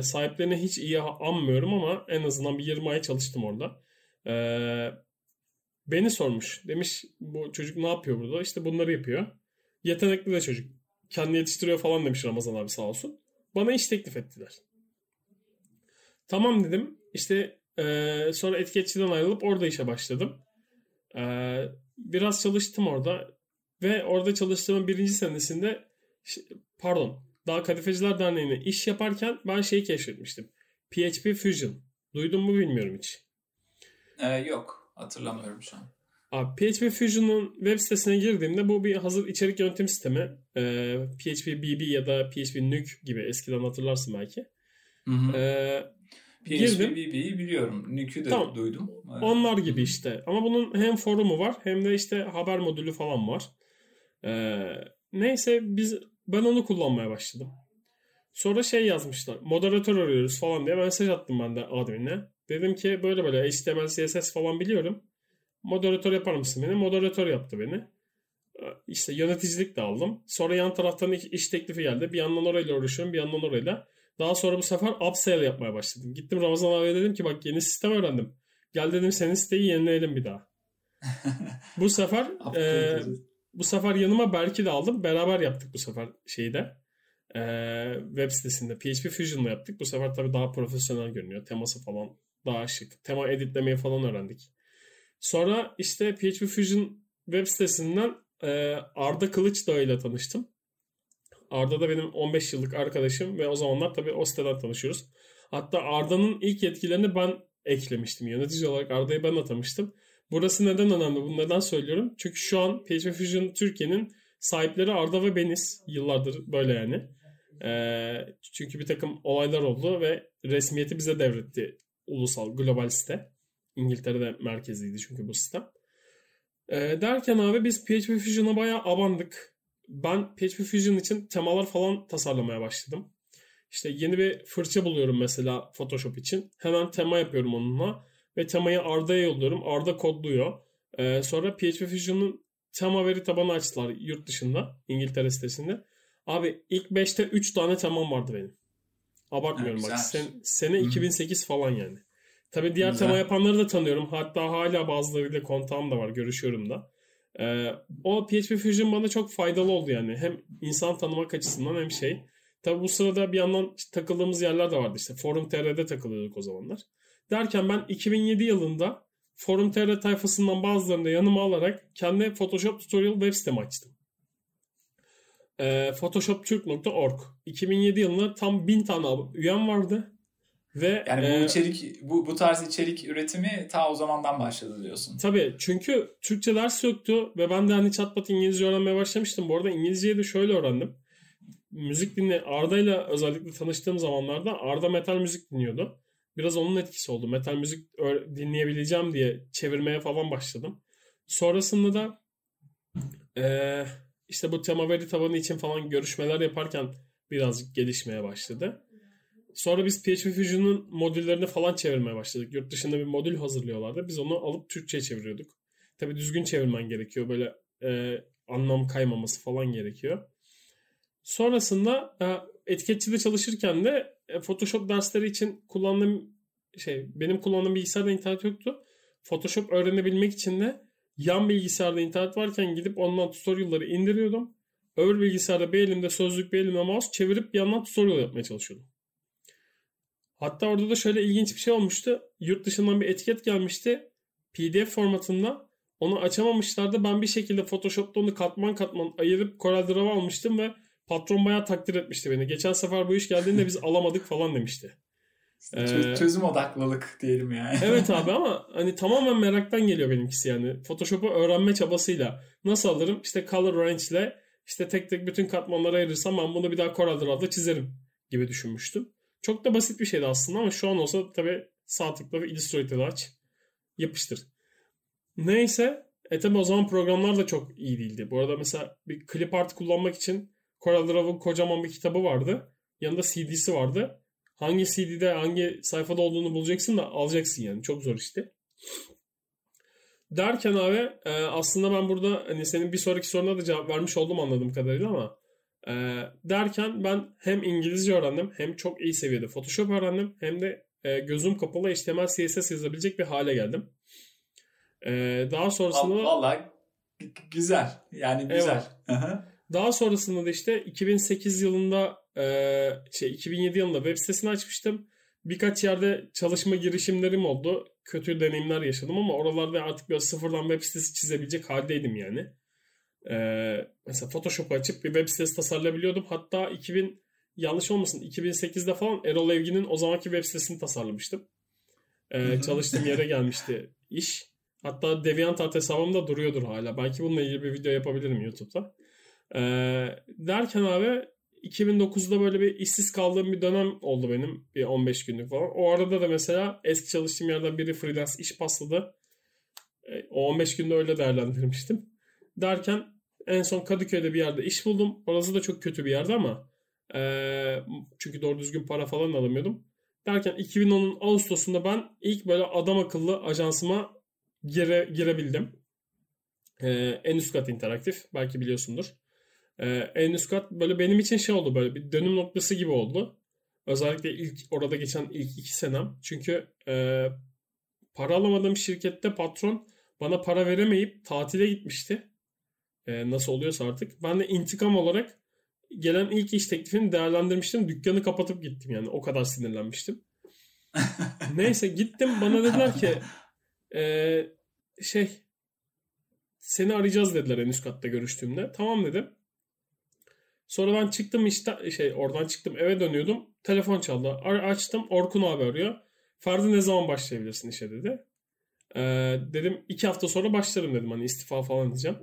Sahiplerini hiç iyi anmıyorum ama en azından bir 20 ay çalıştım orada. Beni sormuş. Demiş bu çocuk ne yapıyor burada? İşte bunları yapıyor. Yetenekli de çocuk. Kendini yetiştiriyor falan demiş Ramazan abi sağ olsun. Bana iş teklif ettiler. Tamam dedim. İşte sonra etiketçiden ayrılıp orada işe başladım. Biraz çalıştım orada. Ve orada çalıştığımın birinci senesinde daha Kadifeciler Derneği'ne iş yaparken ben şeyi keşfetmiştim. PHP Fusion. Duydun mu bilmiyorum hiç. Yok. Hatırlamıyorum şu an. PHP Fusion'un web sitesine girdiğimde bu bir hazır içerik yönetim sistemi. PHP BB ya da PHP Nuke gibi, eskiden hatırlarsın belki. Hı hı. PHP BB'yi biliyorum. Nuke'ü de tamam. Duydum. Evet. Onlar gibi işte. Ama bunun hem forumu var hem de işte haber modülü falan var. Neyse ben onu kullanmaya başladım. Sonra şey yazmışlar. Moderatör arıyoruz falan diye mesaj attım ben de admin'e. Dedim ki böyle HTML, CSS falan biliyorum. Moderatör yapar mısın beni? Moderatör yaptı beni. İşte yöneticilik de aldım. Sonra yan taraftan iş teklifi geldi. Bir yandan orayla uğraşıyorum, bir yandan orayla. Daha sonra bu sefer upsell yapmaya başladım. Gittim Ramazan abiye dedim ki bak yeni sistem öğrendim. Gel dedim senin siteyi yenileyelim bir daha. Bu sefer bu sefer yanıma Berk'i de aldım. Beraber yaptık bu sefer web sitesinde. PHP Fusion'la yaptık. Bu sefer tabii daha profesyonel görünüyor. Teması falan daha şık. Tema editlemeyi falan öğrendik. Sonra işte PHP Fusion web sitesinden Arda Kılıçdağ ile tanıştım. Arda da benim 15 yıllık arkadaşım ve o zamanlar tabii o siteden tanışıyoruz. Hatta Arda'nın ilk yetkilerini ben eklemiştim. Yönetici olarak Arda'yı ben atamıştım. Burası neden önemli? Bunu neden söylüyorum? Çünkü şu an PHP Fusion Türkiye'nin sahipleri Arda ve beniz. Yıllardır böyle yani. Çünkü bir takım olaylar oldu ve resmiyeti bize devretti ulusal, global site. İngiltere'de merkeziydi çünkü bu sistem. Derken abi biz PHP Fusion'a bayağı abandık. Ben PHP Fusion için temalar falan tasarlamaya başladım. İşte yeni bir fırça buluyorum mesela Photoshop için. Hemen tema yapıyorum onunla. Ve temayı Arda'ya yolluyorum. Arda kodluyor. Sonra PHP Fusion'un tema veri tabanı açtılar yurt dışında. İngiltere sitesinde. Abi ilk 5'te 3 tane temam vardı benim. Abartmıyorum bak. Sene 2008 falan yani. Tabii diğer tema yapanları da tanıyorum. Hatta hala bazılarıyla kontağım da var. Görüşüyorum da. O PHP Fusion bana çok faydalı oldu yani. Hem insan tanımak açısından hem şey. Tabii bu sırada bir yandan takıldığımız yerler de vardı işte. Forum.tr'de takılıyorduk o zamanlar. Derken ben 2007 yılında Forum.tr tayfasından bazılarını da yanıma alarak kendi Photoshop Tutorial web sitemi açtım. Photoshopturk.org 2007 yılında tam 1000 tane üyem vardı. Ve yani bu içerik, bu tarz içerik üretimi ta o zamandan başladı diyorsun. Tabii çünkü Türkçe ders yoktu ve ben de hani çatpat İngilizce öğrenmeye başlamıştım. Bu arada İngilizceyi de şöyle öğrendim. Müzik Arda'yla özellikle tanıştığım zamanlarda Arda metal müzik dinliyordu. Biraz onun etkisi oldu. Metal müzik dinleyebileceğim diye çevirmeye falan başladım. Sonrasında da işte bu tema veri tabanı için falan görüşmeler yaparken birazcık gelişmeye başladı. Sonra biz PHP Fusion'un modüllerini falan çevirmeye başladık. Yurt dışında bir modül hazırlıyorlardı. Biz onu alıp Türkçe'ye çeviriyorduk. Tabii düzgün çevirmen gerekiyor. Böyle anlam kaymaması falan gerekiyor. Sonrasında etiketçide çalışırken de Photoshop dersleri için kullandığım benim kullandığım bilgisayarda internet yoktu. Photoshop öğrenebilmek için de yan bilgisayarda internet varken gidip ondan tutorial'ları indiriyordum. Öbür bilgisayarda bir elimde sözlük bir elimde mouse çevirip yandan tutorial yapmaya çalışıyordum. Hatta orada da şöyle ilginç bir şey olmuştu. Yurt dışından bir etiket gelmişti. PDF formatında. Onu açamamışlardı. Ben bir şekilde Photoshop'ta onu katman katman ayırıp CorelDraw'a almıştım ve patron bayağı takdir etmişti beni. Geçen sefer bu iş geldiğinde biz alamadık falan demişti. Çözüm odaklılık diyelim yani. Evet abi, ama hani tamamen meraktan geliyor benimkisi yani. Photoshop'u öğrenme çabasıyla nasıl alırım? Color Range ile tek tek bütün katmanlara ayırırsam ben bunu bir daha CorelDraw'da çizerim gibi düşünmüştüm. Çok da basit bir şeydi aslında ama şu an olsa tabii sağ tıkla ve Illustrator'ı aç, yapıştır. Neyse, tabi o zaman programlar da çok iyi değildi. Bu arada mesela bir clip art kullanmak için CorelDraw'ın kocaman bir kitabı vardı. Yanında CD'si vardı. Hangi CD'de hangi sayfada olduğunu bulacaksın da alacaksın yani. Çok zor işte. Derken abi aslında ben burada hani senin bir sonraki soruna da cevap vermiş oldum anladığım kadarıyla ama derken ben hem İngilizce öğrendim hem çok iyi seviyede Photoshop öğrendim hem de gözüm kapalı HTML CSS yazabilecek bir hale geldim. Daha sonrasında valla güzel yani güzel. Daha sonrasında da 2008 yılında 2007 yılında web sitesini açmıştım. Birkaç yerde çalışma girişimlerim oldu. Kötü deneyimler yaşadım ama oralarda artık biraz sıfırdan web sitesi çizebilecek haldeydim yani. Mesela Photoshop açıp bir web sitesi tasarlayabiliyordum. Hatta 2008'de falan Erol Evgin'in o zamanki web sitesini tasarlamıştım. Çalıştığım yere gelmişti iş. Hatta DeviantArt hesabımda duruyordur hala. Belki bununla ilgili bir video yapabilirim YouTube'da. Derken abi 2009'da böyle bir işsiz kaldığım bir dönem oldu benim. Bir 15 günlük falan. O arada da mesela eski çalıştığım yerden biri freelance iş pasladı. O 15 günde öyle değerlendirmiştim. Derken en son Kadıköy'de bir yerde iş buldum. Orası da çok kötü bir yerde ama çünkü doğru düzgün para falan alamıyordum. Derken 2010'un Ağustos'unda ben ilk böyle adam akıllı ajansıma girebildim. En Üst Kat interaktif. Belki biliyorsundur. En Üst Kat böyle benim için oldu. Böyle bir dönüm noktası gibi oldu. Özellikle orada geçen ilk 2 senem. Çünkü para alamadığım şirkette patron bana para veremeyip tatile gitmişti. Nasıl oluyorsa artık. Ben de intikam olarak gelen ilk iş teklifini değerlendirmiştim. Dükkanı kapatıp gittim yani. O kadar sinirlenmiştim. Neyse gittim. Bana dediler ki seni arayacağız dediler En Üst Kat'ta görüştüğümde. Tamam dedim. Sonra ben çıktım oradan çıktım eve dönüyordum. Telefon çaldı. Açtım, Orkun abi arıyor. Ferdi ne zaman başlayabilirsin işe dedi. Dedim 2 hafta sonra başlarım dedim. Hani istifa falan diyeceğim.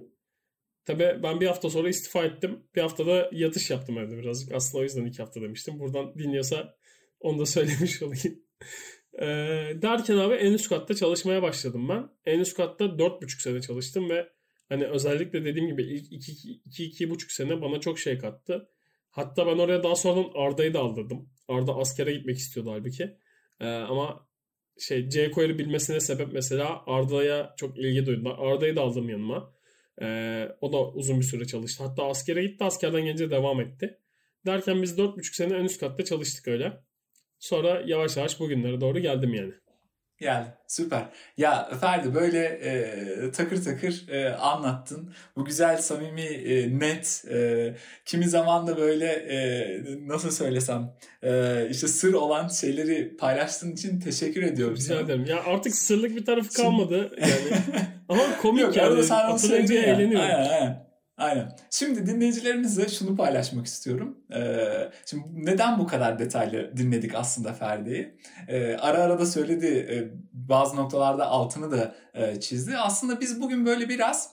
Tabii ben 1 hafta sonra istifa ettim. 1 haftada yatış yaptım evde birazcık. Aslında o yüzden 2 hafta demiştim. Buradan dinliyorsa onu da söylemiş olayım. Derken abi En Üst Kat'ta çalışmaya başladım ben. En Üst Kat'ta 4,5 sene çalıştım ve hani özellikle dediğim gibi ilk 2-2,5 sene bana çok şey kattı. Hatta ben oraya daha sonradan Arda'yı da aldırdım. Arda askere gitmek istiyordu halbuki. Ama jQuery bilmesine sebep mesela Arda'ya çok ilgi duydular. Arda'yı da aldım yanıma. O da uzun bir süre çalıştı. Hatta askere gitti, askerden gelince devam etti. Derken biz 4,5 sene En Üst Kat'ta çalıştık öyle. Sonra yavaş yavaş bugünlere doğru geldim yani. Yani süper. Ya Ferdi böyle takır takır anlattın. Bu güzel, samimi, net. Kimi zaman da böyle nasıl söylesem sır olan şeyleri paylaştığın için teşekkür ediyorum. Rica ederim. Ya artık sırlık bir tarafı kalmadı. Yani. Ama komik. Yok, yani. Atılınca eğleniyorum. Aynen. Şimdi dinleyicilerimizle şunu paylaşmak istiyorum. Şimdi neden bu kadar detaylı dinledik aslında Ferdi'yi? Ara ara da söyledi, bazı noktalarda altını da çizdi. Aslında biz bugün böyle biraz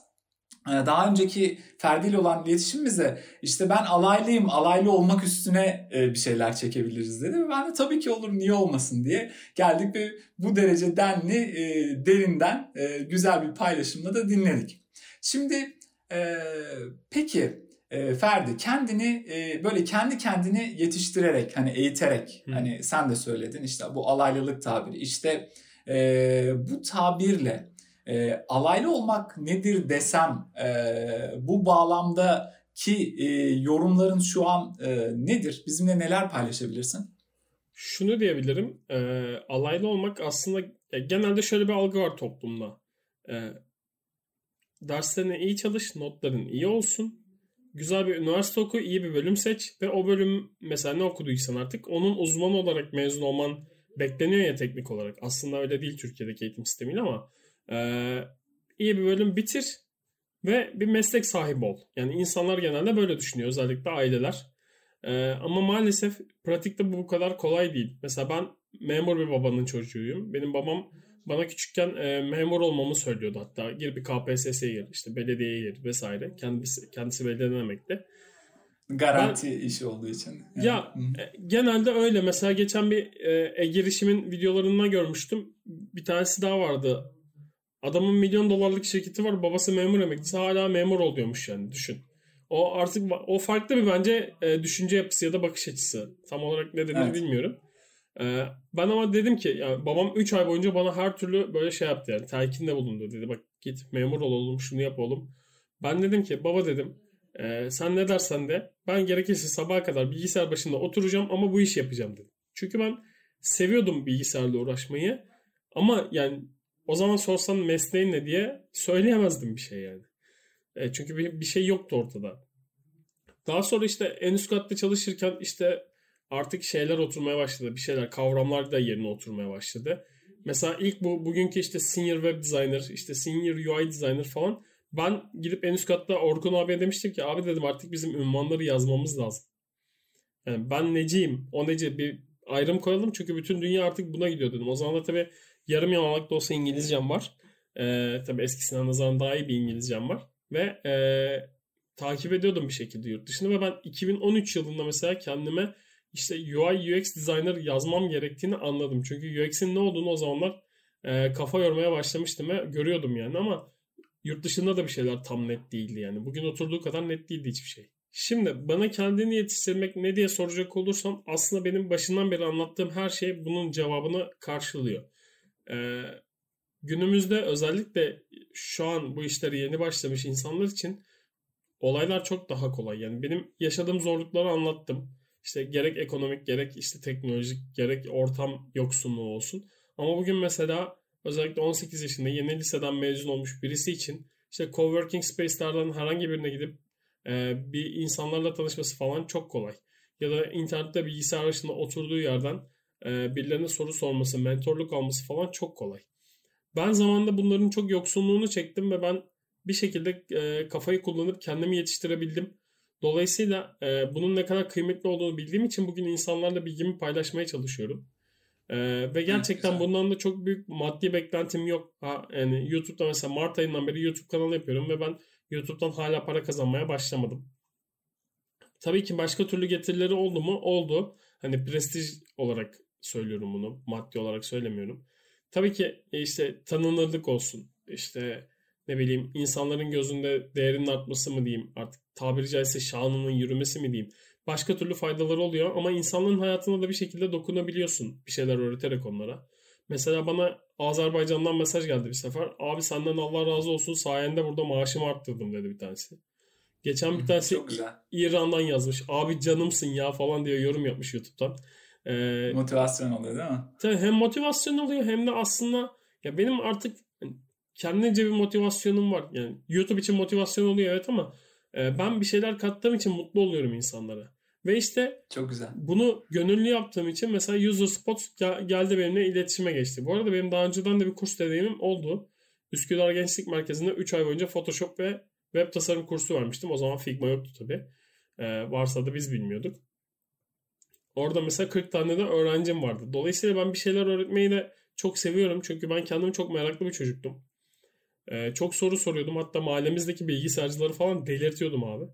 daha önceki Ferdi ile olan iletişimimize ben alaylıyım, alaylı olmak üstüne bir şeyler çekebiliriz dedi. Ben de tabii ki olur, niye olmasın diye geldik ve bu derece denli, derinden güzel bir paylaşımla da dinledik. Şimdi... peki Ferdi kendini böyle kendi kendini yetiştirerek eğiterek hani sen de söyledin bu alaylılık tabiri bu tabirle alaylı olmak nedir desem bu bağlamdaki yorumların şu an nedir? Bizimle neler paylaşabilirsin? şunu diyebilirim. Alaylı olmak aslında genelde şöyle bir algı var toplumda. Derslerine iyi çalış, notların iyi olsun. Güzel bir üniversite oku, iyi bir bölüm seç ve o bölüm mesela ne okuduysan artık onun uzmanı olarak mezun olman bekleniyor ya teknik olarak. Aslında öyle değil Türkiye'deki eğitim sistemiyle ama iyi bir bölüm bitir ve bir meslek sahibi ol. Yani insanlar genelde böyle düşünüyor, özellikle aileler. Ama maalesef pratikte bu kadar kolay değil. Mesela ben memur bir babanın çocuğuyum. Benim babam bana küçükken memur olmamı söylüyordu hatta. Gir bir KPSS'ye gir, işte belediyeye gir vesaire. Kendisi belediye emekli. Garanti işi olduğu için. Yani. Ya genelde öyle. Mesela geçen bir girişimin videolarından görmüştüm. Bir tanesi daha vardı. Adamın $1 milyon şirketi var. Babası memur emeklisi. Hala memur oluyormuş yani, düşün. O artık farklı bir bence düşünce yapısı ya da bakış açısı. Tam olarak ne dediğini bilmiyorum. Ben ama dedim ki yani babam 3 ay boyunca bana her türlü böyle şey yaptı yani, telkinde bulundu, dedi bak git memur ol oğlum, şunu yap oğlum. Ben dedim ki baba dedim sen ne dersen de ben gerekirse sabaha kadar bilgisayar başında oturacağım ama bu işi yapacağım dedim. Çünkü ben seviyordum bilgisayarla uğraşmayı ama yani o zaman sorsan mesleğin ne diye söyleyemezdim bir şey yani. Çünkü bir şey yoktu ortada. Daha sonra işte en üst katta çalışırken işte artık şeyler oturmaya başladı. Bir şeyler, kavramlar da yerine oturmaya başladı. Mesela ilk bugünkü işte senior web designer, işte senior UI designer falan. Ben gidip en üst katta Orkun abiye demiştim ki abi dedim artık bizim ünvanları yazmamız lazım. Yani ben neciyim, o nece bir ayrım koyalım çünkü bütün dünya artık buna gidiyor dedim. O zaman da tabii yarım yamalak da olsa İngilizcem var. Tabii eskisinden nazaran daha iyi bir İngilizcem var. Ve takip ediyordum bir şekilde yurt dışında ve ben 2013 yılında mesela kendime işte UI UX designer yazmam gerektiğini anladım. Çünkü UX'in ne olduğunu o zamanlar kafa yormaya başlamıştım ve görüyordum yani ama yurt dışında da bir şeyler tam net değildi yani. Bugün oturduğu kadar net değildi hiçbir şey. Şimdi bana kendini yetiştirmek ne diye soracak olursam aslında benim başından beri anlattığım her şey bunun cevabını karşılıyor. Günümüzde özellikle şu an bu işleri yeni başlamış insanlar için olaylar çok daha kolay. Yani benim yaşadığım zorlukları anlattım. İşte gerek ekonomik, gerek işte teknolojik, gerek ortam yoksunluğu olsun. Ama bugün mesela özellikle 18 yaşında yeni liseden mezun olmuş birisi için işte coworking space'lerden herhangi birine gidip bir insanlarla tanışması falan çok kolay. Ya da internette bilgisayar başında oturduğu yerden birilerine soru sorması, mentorluk alması falan çok kolay. Ben zamanında bunların çok yoksunluğunu çektim ve ben bir şekilde kafayı kullanıp kendimi yetiştirebildim. Dolayısıyla bunun ne kadar kıymetli olduğunu bildiğim için bugün insanlarla bilgimi paylaşmaya çalışıyorum. Ve gerçekten bundan da çok büyük maddi beklentim yok. Yani YouTube'da mesela Mart ayından beri YouTube kanalı yapıyorum ve ben YouTube'dan hala para kazanmaya başlamadım. Tabii ki başka türlü getirileri oldu mu? Oldu. Hani prestij olarak söylüyorum bunu. Maddi olarak söylemiyorum. Tabii ki işte tanınırlık olsun, işte ne bileyim insanların gözünde değerinin artması mı diyeyim, artık tabiri caizse şanının yürümesi mi diyeyim, başka türlü faydaları oluyor ama insanların hayatına da bir şekilde dokunabiliyorsun bir şeyler öğreterek onlara. Mesela bana Azerbaycan'dan mesaj geldi bir sefer, abi senden Allah razı olsun sayende burada maaşımı arttırdım dedi bir tanesi. Geçen bir tanesi İran'dan yazmış, abi canımsın ya falan diye yorum yapmış YouTube'dan. Motivasyon oluyor değil mi? Tabii hem motivasyon oluyor hem de aslında ya benim artık kendince bir motivasyonum var. Yani YouTube için motivasyon oluyor evet ama ben bir şeyler kattığım için mutlu oluyorum insanlara. Ve işte çok güzel. Bunu gönüllü yaptığım için mesela UserSpot geldi benimle iletişime geçti. Bu arada benim daha önceden de bir kurs deneyimim oldu. Üsküdar Gençlik Merkezi'nde 3 ay boyunca Photoshop ve web tasarım kursu vermiştim. O zaman Figma yoktu tabii. Varsa da biz bilmiyorduk. Orada mesela 40 tane de öğrencim vardı. Dolayısıyla ben bir şeyler öğretmeyi de çok seviyorum. Çünkü ben kendim çok meraklı bir çocuktum. Çok soru soruyordum. Hatta mahallemizdeki bilgisayarcıları falan delirtiyordum abi.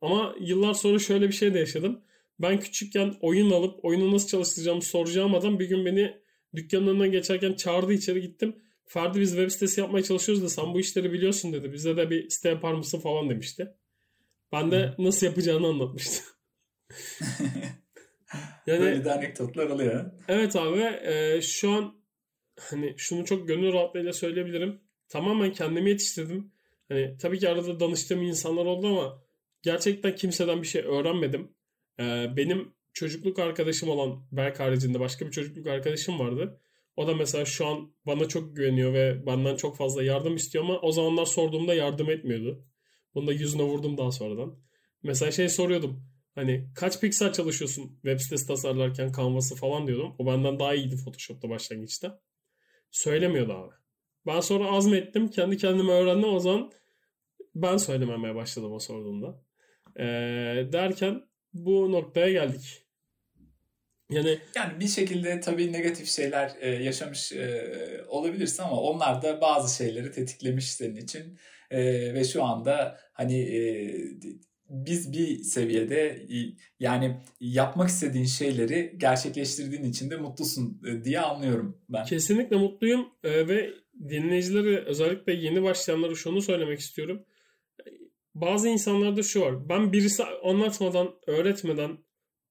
Ama yıllar sonra şöyle bir şey de yaşadım. Ben küçükken oyun alıp oyunu nasıl çalıştıracağımı soracağım adam bir gün beni dükkanın önünden geçerken çağırdı, içeri gittim. Ferdi biz web sitesi yapmaya çalışıyoruz da sen bu işleri biliyorsun dedi. Bize de bir site yapar mısın falan demişti. Ben de nasıl yapacağını anlatmıştım. Yani, böyle de anekdotlar oluyor. Evet abi şu an hani şunu çok gönül rahatlığıyla söyleyebilirim. Tamamen kendimi yetiştirdim. Hani tabii ki arada danıştığım insanlar oldu ama gerçekten kimseden bir şey öğrenmedim. Benim çocukluk arkadaşım olan Berk haricinde başka bir çocukluk arkadaşım vardı. O da mesela şu an bana çok güveniyor ve benden çok fazla yardım istiyor ama o zamanlar sorduğumda yardım etmiyordu. Bunu da yüzüne vurdum daha sonradan. Mesela soruyordum. Hani kaç piksel çalışıyorsun web sitesi tasarlarken, Canvas'ı falan diyordum. O benden daha iyiydi Photoshop'ta başlangıçta. Söylemiyordu abi. Ben sonra azmettim. Kendi kendime öğrendim. O zaman ben söylememeye başladım o sorduğumda. Derken bu noktaya geldik. Yani bir şekilde tabii negatif şeyler yaşamış olabilirsin ama onlar da bazı şeyleri tetiklemiş senin için. Ve şu anda biz bir seviyede yani yapmak istediğin şeyleri gerçekleştirdiğin için de mutlusun diye anlıyorum ben. Kesinlikle mutluyum ve dinleyicilere, özellikle yeni başlayanlara şunu söylemek istiyorum. Bazı insanlarda şu var. Ben birisi anlatmadan, öğretmeden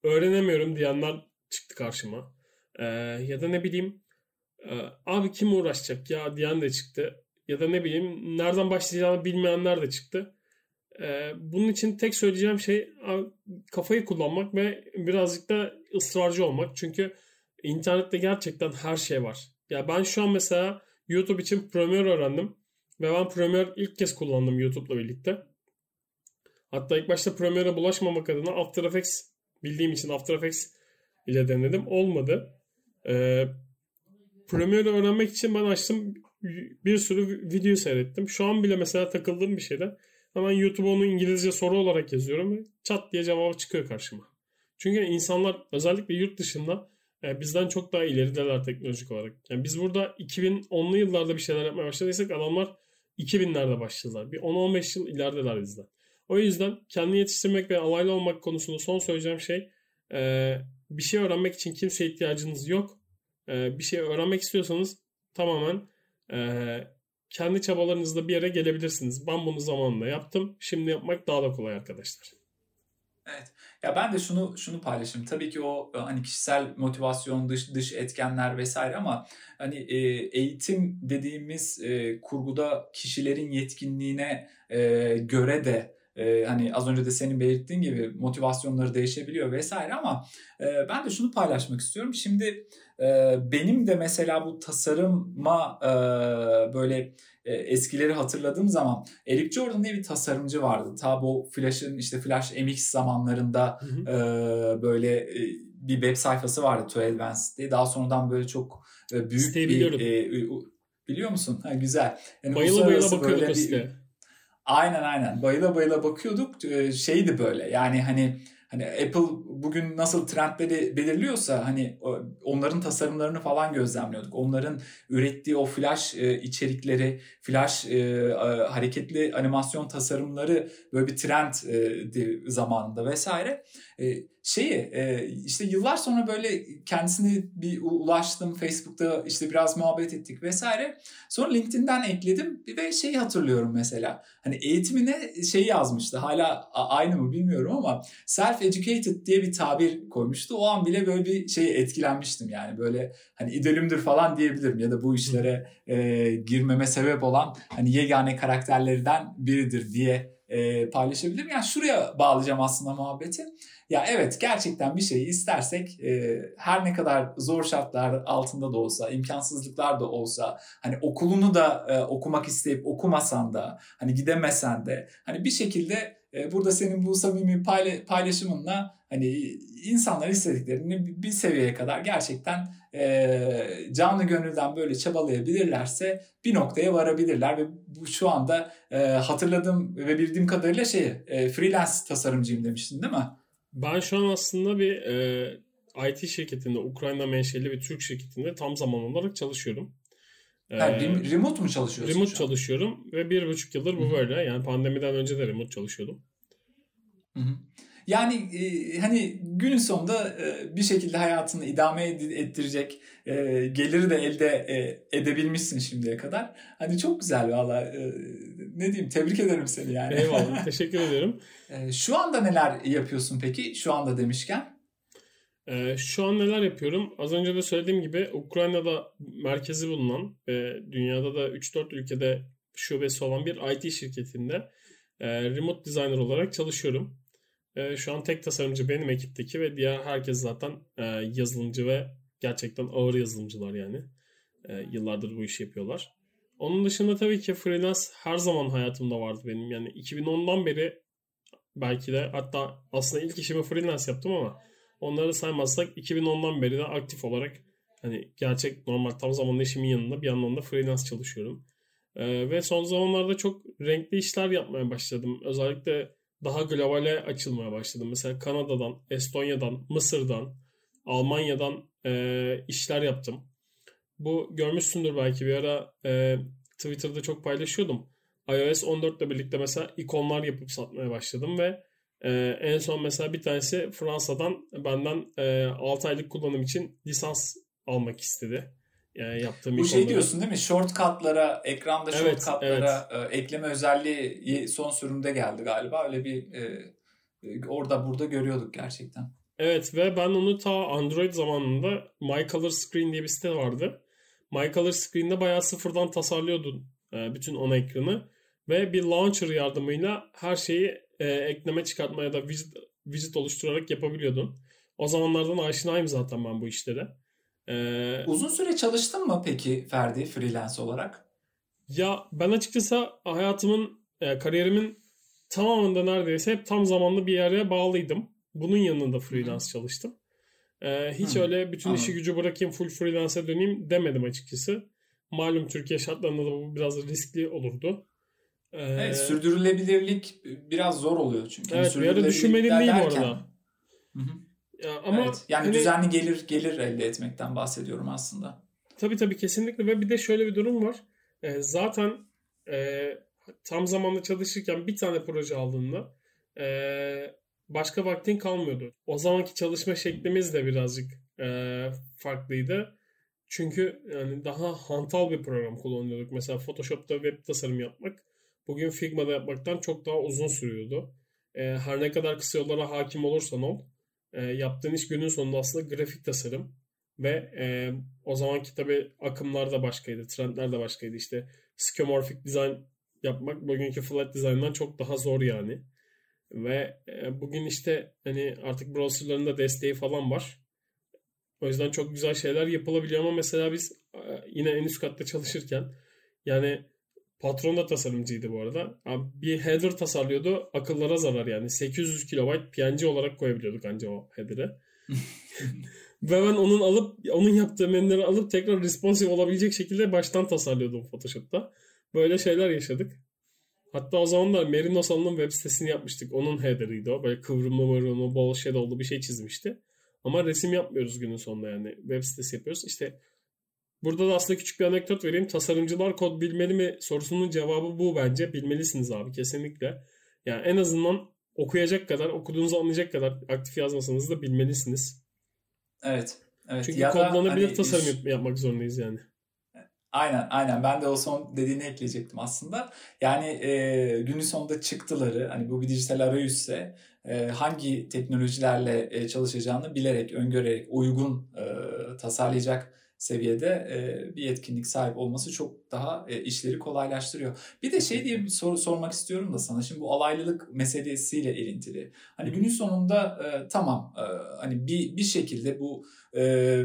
öğrenemiyorum diyenler çıktı karşıma. Ya da abi kim uğraşacak ya diyen de çıktı. Ya da nereden başlayacağını bilmeyenler de çıktı. Bunun için tek söyleyeceğim şey kafayı kullanmak ve birazcık da ısrarcı olmak. Çünkü internette gerçekten her şey var. Ya ben şu an mesela YouTube için Premiere öğrendim. Ve ben Premiere ilk kez kullandım YouTube'la birlikte. Hatta ilk başta Premiere'e bulaşmamak adına After Effects bildiğim için After Effects ile denedim. Olmadı. Premiere'i öğrenmek için ben açtım, bir sürü video seyrettim. Şu an bile mesela takıldığım bir şeyde hemen YouTube'a onu İngilizce soru olarak yazıyorum ve çat diye cevabı çıkıyor karşıma. Çünkü insanlar özellikle yurt dışında bizden çok daha ilerideler teknolojik olarak. Yani biz burada 2010'lu yıllarda bir şeyler yapmaya başladıysak adamlar 2000'lerde başladılar. Bir 10-15 yıl ilerideler bizden. O yüzden kendini yetiştirmek ve alaylı olmak konusunda son söyleyeceğim şey, bir şey öğrenmek için kimseye ihtiyacınız yok. Bir şey öğrenmek istiyorsanız tamamen kendi çabalarınızla bir yere gelebilirsiniz. Ben bunu zamanında yaptım. Şimdi yapmak daha da kolay arkadaşlar. Evet. Ya ben de şunu paylaşayım. Tabii ki o kişisel motivasyon, dış etkenler vesaire ama eğitim dediğimiz kurguda kişilerin yetkinliğine göre de az önce de senin belirttiğin gibi motivasyonları değişebiliyor vesaire ama ben de şunu paylaşmak istiyorum. Şimdi benim de mesela bu tasarıma böyle eskileri hatırladığım zaman Eric Jordan diye bir tasarımcı vardı. Ta bu Flash'ın Flash MX zamanlarında böyle bir web sayfası vardı, 12Vans diye. Daha sonradan böyle çok büyük bir... biliyor musun? Ha, güzel. Bayıla bakıyorduk işte. Aynen. Bayıla bakıyorduk. Şeydi böyle. Yani Apple bugün nasıl trendleri belirliyorsa onların tasarımlarını falan gözlemliyorduk. Onların ürettiği o flash içerikleri, flash hareketli animasyon tasarımları böyle bir trend zamanında vesaire. Yıllar sonra böyle kendisine bir ulaştım. Facebook'ta biraz muhabbet ettik vesaire. Sonra LinkedIn'den ekledim ve hatırlıyorum mesela. Eğitimine yazmıştı. Hala aynı mı bilmiyorum ama self-educated diye bir tabir koymuştu. O an bile böyle bir etkilenmiştim. Yani böyle idolümdür falan diyebilirim ya da bu işlere girmeme sebep olan yegane karakterlerden biridir diye paylaşabilirim. Yani şuraya bağlayacağım aslında muhabbeti. Ya evet, gerçekten bir şeyi istersek her ne kadar zor şartlar altında da olsa, imkansızlıklar da olsa, okulunu da okumak isteyip okumasan da, gidemesen de, bir şekilde burada senin bu samimi paylaşımınla insanlar istediklerini bir seviyeye kadar gerçekten canlı gönülden böyle çabalayabilirlerse bir noktaya varabilirler ve bu şu anda hatırladığım ve bildiğim kadarıyla freelance tasarımcıyım demiştin değil mi? Ben şu an aslında bir IT şirketinde, Ukrayna menşeli bir Türk şirketinde tam zaman olarak çalışıyorum. Remote mu çalışıyorsun? Remote çalışıyorum ve 1,5 yıldır bu böyle. Yani pandemiden önce de remote çalışıyordum. Hı-hı. Yani günün sonunda bir şekilde hayatını idame ettirecek geliri de elde edebilmişsin şimdiye kadar. Çok güzel valla. Ne diyeyim, tebrik ederim seni yani. Eyvallah, teşekkür ederim. Şu anda neler yapıyorsun peki? Şu anda demişken. Şu an neler yapıyorum? Az önce de söylediğim gibi Ukrayna'da merkezi bulunan ve dünyada da 3-4 ülkede şubesi olan bir IT şirketinde remote designer olarak çalışıyorum. Şu an tek tasarımcı benim ekipteki ve diğer herkes zaten yazılımcı ve gerçekten ağır yazılımcılar yani. Yıllardır bu işi yapıyorlar. Onun dışında tabii ki freelance her zaman hayatımda vardı benim. Yani 2010'dan beri belki de hatta aslında ilk işimi freelance yaptım ama onları saymazsak 2010'dan beri de aktif olarak hani gerçek normal tam zamanlı işimin yanında bir yandan da freelance çalışıyorum. Ve son zamanlarda çok renkli işler yapmaya başladım. Özellikle daha globale açılmaya başladım. Mesela Kanada'dan, Estonya'dan, Mısır'dan, Almanya'dan işler yaptım. Bu görmüşsündür belki bir ara Twitter'da çok paylaşıyordum. iOS 14 ile birlikte mesela ikonlar yapıp satmaya başladım ve en son mesela bir tanesi Fransa'dan benden 6 aylık kullanım için lisans almak istedi. Yaptığım bu şey diyorsun değil mi? Shortcut'lara, ekranda evet, shortcut'lara evet. Ekleme özelliği son sürümde geldi galiba. Öyle bir orada burada görüyorduk gerçekten. Evet ve ben onu ta Android zamanında My Color Screen diye bir site vardı. My Color Screen'de bayağı sıfırdan tasarlıyordun bütün ana ekranı. Ve bir launcher yardımıyla her şeyi ekleme çıkartma ya da widget oluşturarak yapabiliyordun. O zamanlardan aşinayım zaten ben bu işlere. Uzun süre çalıştın mı peki Ferdi freelance olarak? Ya ben açıkçası hayatımın, kariyerimin tamamında neredeyse hep tam zamanlı bir yere bağlıydım. Bunun yanında freelance çalıştım. Hiç öyle bütün işi gücü bırakayım full freelance'e döneyim demedim açıkçası. Malum Türkiye şartlarında da bu biraz riskli olurdu. Evet, sürdürülebilirlik biraz zor oluyor çünkü. Evet, bir ara düşünmeliyim bu arada. Ama evet, yani hani, düzenli gelir elde etmekten bahsediyorum aslında. Tabii kesinlikle ve bir de şöyle bir durum var. Zaten tam zamanlı çalışırken bir tane proje aldığında başka vaktin kalmıyordu. O zamanki çalışma şeklimiz de birazcık farklıydı. Çünkü yani daha hantal bir program kullanıyorduk. Mesela Photoshop'ta web tasarım yapmak bugün Figma'da yapmaktan çok daha uzun sürüyordu. Her ne kadar kısa yollara hakim olursan ol. Yaptığın iş günün sonunda aslında grafik tasarım ve o zamanki tabii akımlar da başkaydı, trendler de başkaydı. İşte skeuomorphic design yapmak bugünkü flat design'dan çok daha zor yani. Ve bugün işte hani artık browserların da desteği falan var. O yüzden çok güzel şeyler yapılabiliyor ama mesela biz yine en üst katta çalışırken yani patron da tasarımcıydı bu arada. Bir header tasarlıyordu. Akıllara zarar yani. 800 kilobayt PNG olarak koyabiliyorduk ancak o header'e. Ve ben onun yaptığı menüleri alıp tekrar responsive olabilecek şekilde baştan tasarlıyordum Photoshop'ta. Böyle şeyler yaşadık. Hatta o zaman da Merino Salon'un web sitesini yapmıştık. Onun header'ıydı o. Böyle kıvrımlı mırımlı, bol shadow'lu bir şey çizmişti. Ama resim yapmıyoruz günün sonunda yani. Web sitesi yapıyoruz. İşte burada da aslında küçük bir anekdot vereyim. Tasarımcılar kod bilmeli mi sorusunun cevabı bu bence. Bilmelisiniz abi kesinlikle. Yani en azından okuyacak kadar, okuduğunuzu anlayacak kadar aktif yazmasanız da bilmelisiniz. Evet. Çünkü kodlanabilir hani tasarım yapmak zorundayız yani. Aynen. Ben de o son dediğini ekleyecektim aslında. Yani günün sonunda çıktıları, hani bu bir dijital arayüzse hangi teknolojilerle çalışacağını bilerek, öngörerek, uygun tasarlayacak seviyede bir yetkinlik sahip olması çok daha işleri kolaylaştırıyor. Bir de şey diye bir soru sormak istiyorum da sana. Şimdi bu alaylılık meselesiyle ilintili. Hani günün sonunda tamam hani bir şekilde bu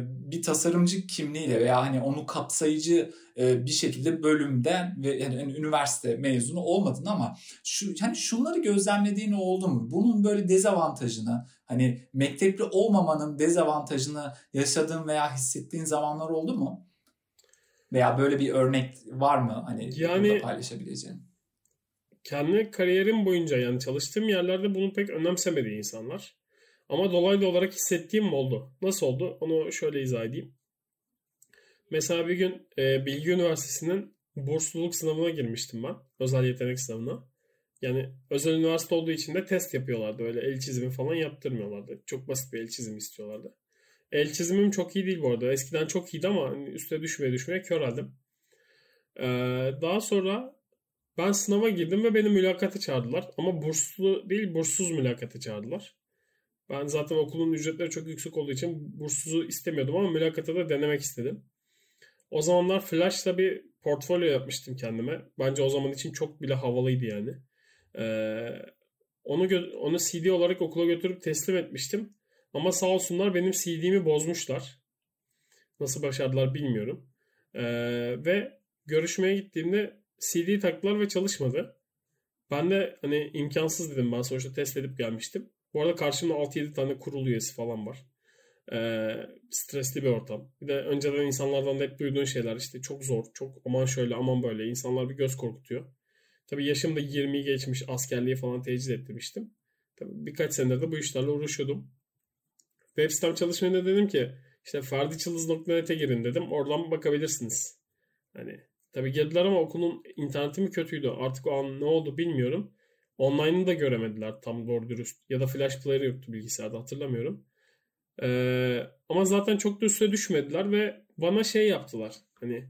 bir tasarımcı kimliğiyle veya hani onu kapsayıcı bir şekilde bölümden ve yani üniversite mezunu olmadın ama hani şunları gözlemlediğin oldu mu? Bunun böyle dezavantajını hani mektepli olmamanın dezavantajını yaşadığın veya hissettiğin zamanlar oldu mu? Veya böyle bir örnek var mı? Hani yani, paylaşabileceğin. Kendi kariyerim boyunca yani çalıştığım yerlerde bunu pek önemsemedi insanlar. Ama dolaylı olarak hissettiğim oldu. Nasıl oldu? Onu şöyle izah edeyim. Mesela bir gün Bilgi Üniversitesi'nin bursluluk sınavına girmiştim ben. Özel yetenek sınavına. Yani özel üniversite olduğu için de test yapıyorlardı. Öyle el çizimi falan yaptırmıyorlardı. Çok basit bir el çizimi istiyorlardı. El çizimim çok iyi değil bu arada. Eskiden çok iyiydi ama üstüne düşmeye köreldim. Daha sonra ben sınava girdim ve beni mülakata çağırdılar. Ama burslu değil, burssuz mülakata çağırdılar. Ben zaten okulun ücretleri çok yüksek olduğu için burssuzu istemiyordum ama mülakata da denemek istedim. O zamanlar Flash'ta bir portfolyo yapmıştım kendime. Bence o zaman için çok bile havalıydı yani. Onu CD olarak okula götürüp teslim etmiştim. Ama sağ olsunlar benim CD'mi bozmuşlar. Nasıl başardılar bilmiyorum. Ve görüşmeye gittiğimde CD'yi taktılar ve çalışmadı. Ben de hani imkansız dedim, ben sonuçta test edip gelmiştim. Bu arada karşımda 6-7 tane kurul üyesi falan var. Stresli bir ortam. Bir de önceden insanlardan da hep duyduğun şeyler işte çok zor, çok aman şöyle aman böyle, insanlar bir göz korkutuyor. Tabii yaşım da 20'yi geçmiş, askerliği falan teciz ettirmiştim. Tabii birkaç senedir de bu işlerle uğraşıyordum. Web sitem çalışmayınca dedim ki işte ferdiçılız.net'e girin dedim. Oradan bakabilirsiniz. Hani tabii girdiler ama okulun interneti mi kötüydü? Artık o an ne oldu bilmiyorum. Online'ı da göremediler tam doğru dürüst. Ya da flash player yoktu bilgisayarda, hatırlamıyorum. Ama zaten çok da üstüne düşmediler ve bana şey yaptılar. Hani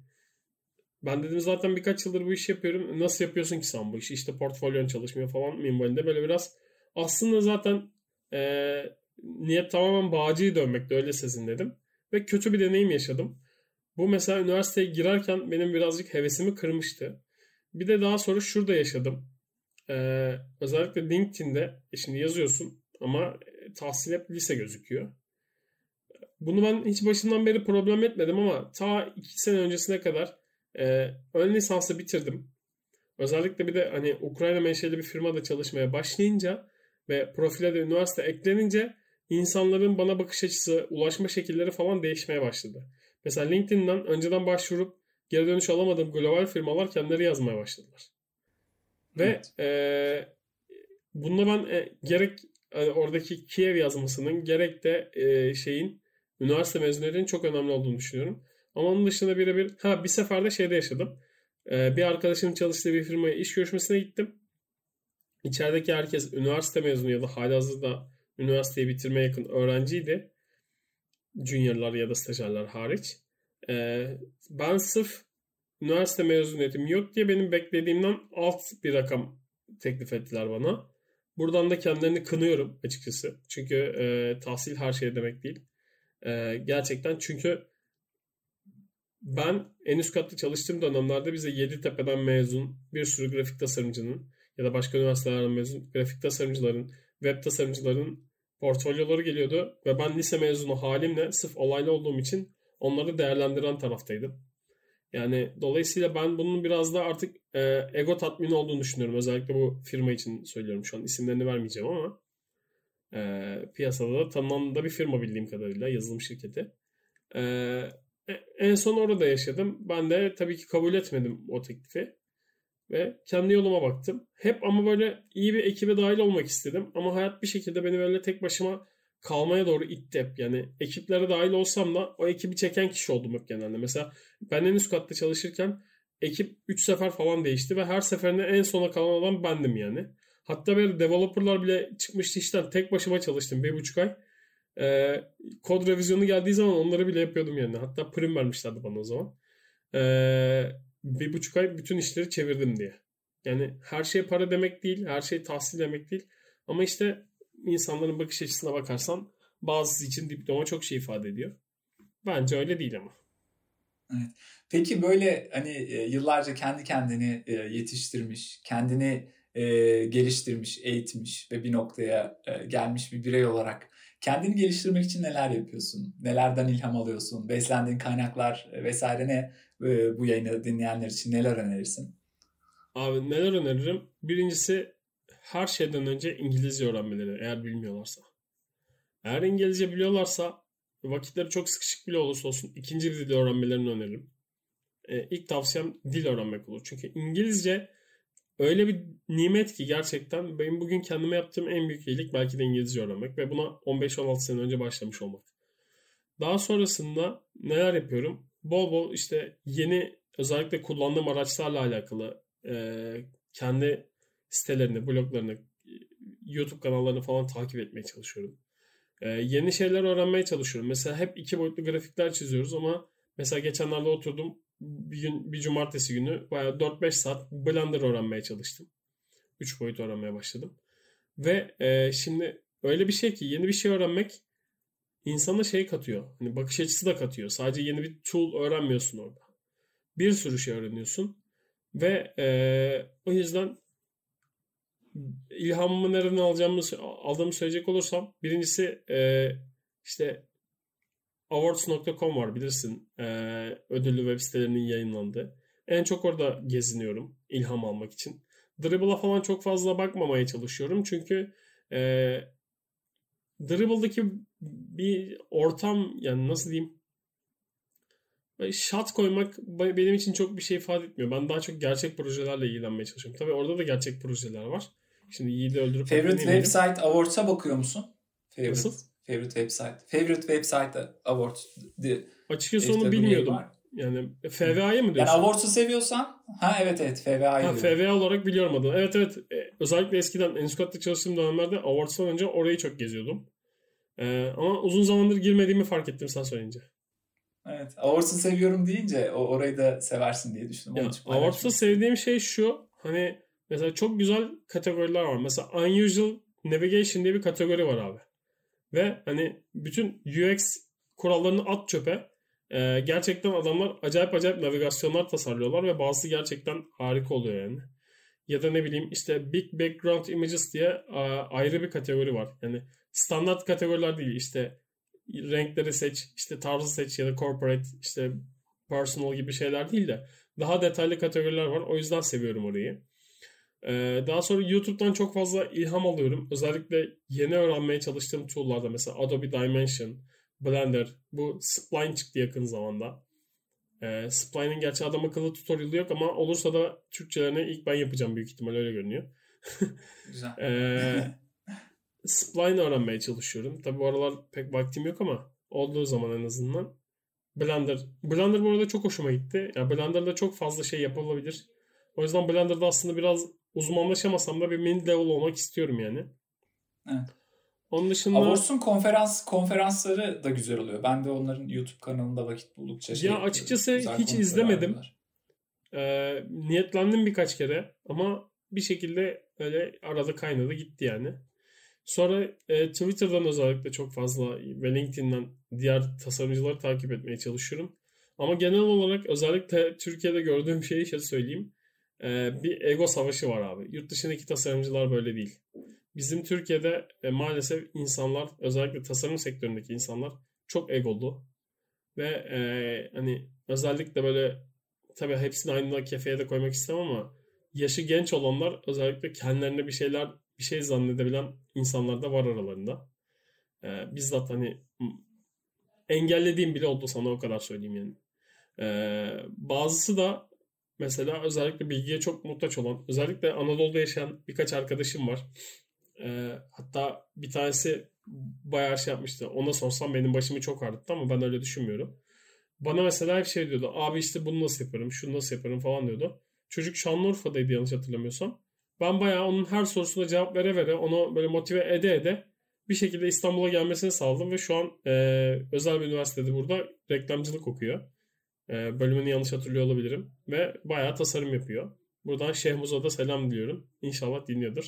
ben dedim zaten birkaç yıldır bu işi yapıyorum. Nasıl yapıyorsun ki sen bu işi? İşte portfolyon çalışmıyor falan minvalinde böyle biraz. Aslında zaten niyet tamamen bağcıyı dönmekte, öyle sezinledim. Ve kötü bir deneyim yaşadım. Bu mesela üniversiteye girerken benim birazcık hevesimi kırmıştı. Bir de daha sonra şurada yaşadım. Özellikle LinkedIn'de şimdi yazıyorsun ama tahsil hep lise gözüküyor. Bunu ben hiç başından beri problem etmedim ama ta 2 sene öncesine kadar ön lisansı bitirdim. Özellikle bir de hani Ukrayna menşeli bir firmada çalışmaya başlayınca ve profile de üniversite eklenince insanların bana bakış açısı, ulaşma şekilleri falan değişmeye başladı. Mesela LinkedIn'den önceden başvurup geri dönüş alamadığım global firmalar kendileri yazmaya başladılar. Evet. Ve bununla ben gerek oradaki Kiev yazmasının gerek de üniversite mezunlarının çok önemli olduğunu düşünüyorum. Ama onun dışında bir seferde şeyde yaşadım. Bir arkadaşımın çalıştığı bir firmaya iş görüşmesine gittim. İçerideki herkes üniversite mezunu ya da halihazırda üniversiteyi bitirmeye yakın öğrenciydi. Juniorlar ya da stajyerler hariç. Ben sırf üniversite mezuniyetim yok diye benim beklediğimden alt bir rakam teklif ettiler bana. Buradan da kendilerini kınıyorum açıkçası. Çünkü tahsil her şey demek değil. Gerçekten çünkü ben en üst katta çalıştığım dönemlerde bize Yeditepe'den mezun bir sürü grafik tasarımcının ya da başka üniversitelerden mezun grafik tasarımcıların, web tasarımcıların portfolyoları geliyordu ve ben lise mezunu halimle sırf olaylı olduğum için onları değerlendiren taraftaydım. Yani dolayısıyla ben bunun biraz da artık ego tatmini olduğunu düşünüyorum. Özellikle bu firma için söylüyorum, şu an isimlerini vermeyeceğim ama piyasada da tanınan da bir firma bildiğim kadarıyla, yazılım şirketi. En son orada yaşadım. Ben de tabii ki kabul etmedim o teklifi. Ve kendi yoluma baktım. Hep ama böyle iyi bir ekibe dahil olmak istedim. Ama hayat bir şekilde beni böyle tek başıma kalmaya doğru itti hep. Yani ekiplere dahil olsam da o ekibi çeken kişi oldum hep genelde. Mesela ben en üst katta çalışırken ekip 3 sefer falan değişti ve her seferinde en sona kalan adam bendim yani. Hatta böyle developerlar bile çıkmıştı işten. Tek başıma çalıştım 1,5 ay. Kod revizyonu geldiği zaman onları bile yapıyordum yani. Hatta prim vermişlerdi bana o zaman. 1,5 ay bütün işleri çevirdim diye. Yani her şey para demek değil. Her şey tahsil demek değil. Ama işte insanların bakış açısına bakarsan bazısı için diploma çok şey ifade ediyor. Bence öyle değil ama. Evet. Peki böyle hani yıllarca kendi kendini yetiştirmiş, kendini geliştirmiş, eğitmiş ve bir noktaya gelmiş bir birey olarak kendini geliştirmek için neler yapıyorsun? Nelerden ilham alıyorsun? Beslendiğin kaynaklar vesaire ne? Bu yayını dinleyenler için neler önerirsin? Abi neler öneririm? Birincisi her şeyden önce İngilizce öğrenmeleri, eğer bilmiyorlarsa. Eğer İngilizce biliyorlarsa, vakitleri çok sıkışık bile olursa olsun ikinci bir dil öğrenmelerini öneririm. İlk tavsiyem dil öğrenmek olur. Çünkü İngilizce öyle bir nimet ki gerçekten benim bugün kendime yaptığım en büyük iyilik belki de İngilizce öğrenmek ve buna 15-16 sene önce başlamış olmak. Daha sonrasında neler yapıyorum? Bol bol işte yeni, özellikle kullandığım araçlarla alakalı kendi sitelerini, bloglarını, YouTube kanallarını falan takip etmeye çalışıyorum. Yeni şeyler öğrenmeye çalışıyorum. Mesela hep 2 boyutlu grafikler çiziyoruz ama mesela geçenlerde oturdum bir cumartesi günü bayağı 4-5 saat Blender öğrenmeye çalıştım. 3 boyut öğrenmeye başladım. Ve şimdi öyle bir şey ki yeni bir şey öğrenmek insana şey katıyor. Hani bakış açısı da katıyor. Sadece yeni bir tool öğrenmiyorsun orada. Bir sürü şey öğreniyorsun. Ve o yüzden İlhamımı nereden aldığımı söyleyecek olursam, birincisi işte awards.com var bilirsin, ödüllü web sitelerinin yayınlandığı. En çok orada geziniyorum ilham almak için. Dribble'a falan çok fazla bakmamaya çalışıyorum çünkü Dribble'daki bir ortam, yani nasıl diyeyim, şat koymak benim için çok bir şey ifade etmiyor. Ben daha çok gerçek projelerle ilgilenmeye çalışıyorum. Tabii orada da gerçek projeler var. Şimdi Yiğit'i öldürüp... Favorite Website Awards'a bakıyor musun? Favorite Website Awards. Açıkçası onu bilmiyordum. Yani FVA'yı mı diyorsun? Yani Awards'u seviyorsan... Evet FVA'yı. FVA olarak biliyorum adını. Evet. Özellikle eskiden En Üst Kat'ta çalıştığım dönemlerde Awards'tan önce orayı çok geziyordum. Ama uzun zamandır girmediğimi fark ettim sen söyleyince. Evet. Awards'u seviyorum deyince orayı da seversin diye düşündüm. Awards'u sevdiğim şey şu. Hani mesela çok güzel kategoriler var. Mesela Unusual Navigation diye bir kategori var abi. Ve hani bütün UX kurallarını at çöpe. Gerçekten adamlar acayip navigasyonlar tasarlıyorlar ve bazısı gerçekten harika oluyor yani. Ya da ne bileyim işte Big Background Images diye ayrı bir kategori var. Yani standart kategoriler değil, işte renkleri seç, işte tarzı seç ya da corporate, işte personal gibi şeyler değil de daha detaylı kategoriler var. O yüzden seviyorum orayı. Daha sonra YouTube'dan çok fazla ilham alıyorum. Özellikle yeni öğrenmeye çalıştığım tool'larda, mesela Adobe Dimension, Blender, bu Spline çıktı yakın zamanda. Spline'in gerçi adam akıllı tutorial'ı yok ama olursa da Türkçelerini ilk ben yapacağım büyük ihtimal, öyle görünüyor. Güzel. Spline öğrenmeye çalışıyorum. Tabi bu aralar pek vaktim yok ama olduğu zaman en azından. Blender bu arada çok hoşuma gitti. Yani Blender'da çok fazla şey yapılabilir. O yüzden Blender'da aslında biraz uzmanlaşamasam da bir mini level olmak istiyorum yani. Evet. Onun dışında... Awards'un konferansları da güzel oluyor. Ben de onların YouTube kanalında vakit buldukça... Ya açıkçası hiç izlemedim. Niyetlendim birkaç kere ama bir şekilde öyle arada kaynadı gitti yani. Sonra Twitter'dan özellikle çok fazla ve LinkedIn'den diğer tasarımcıları takip etmeye çalışıyorum. Ama genel olarak özellikle Türkiye'de gördüğüm şeyi söyleyeyim. Bir ego savaşı var abi. Yurt dışındaki tasarımcılar böyle değil. Bizim Türkiye'de maalesef insanlar, özellikle tasarım sektöründeki insanlar çok egolu. Ve hani özellikle böyle, tabii hepsini aynı kefeye de koymak istemem ama yaşı genç olanlar özellikle kendilerine bir şey zannedebilen insanlar da var aralarında. Bizzat hani engellediğim bile oldu, sana o kadar söyleyeyim yani. Bazısı da mesela özellikle bilgiye çok muhtaç olan, özellikle Anadolu'da yaşayan birkaç arkadaşım var. Hatta bir tanesi bayağı yapmıştı. Ona sorsam benim başımı çok ağrıttı ama ben öyle düşünmüyorum. Bana mesela hep diyordu. Abi işte bunu nasıl yaparım, şunu nasıl yaparım falan diyordu. Çocuk Şanlıurfa'daydı yanlış hatırlamıyorsam. Ben bayağı onun her sorusuna cevap vere onu böyle motive ede bir şekilde İstanbul'a gelmesini sağladım ve şu an özel bir üniversitede burada reklamcılık okuyor. Bölümünü yanlış hatırlıyor olabilirim. Ve bayağı tasarım yapıyor. Buradan Şeyh Muzo'da selam diliyorum. İnşallah dinliyordur.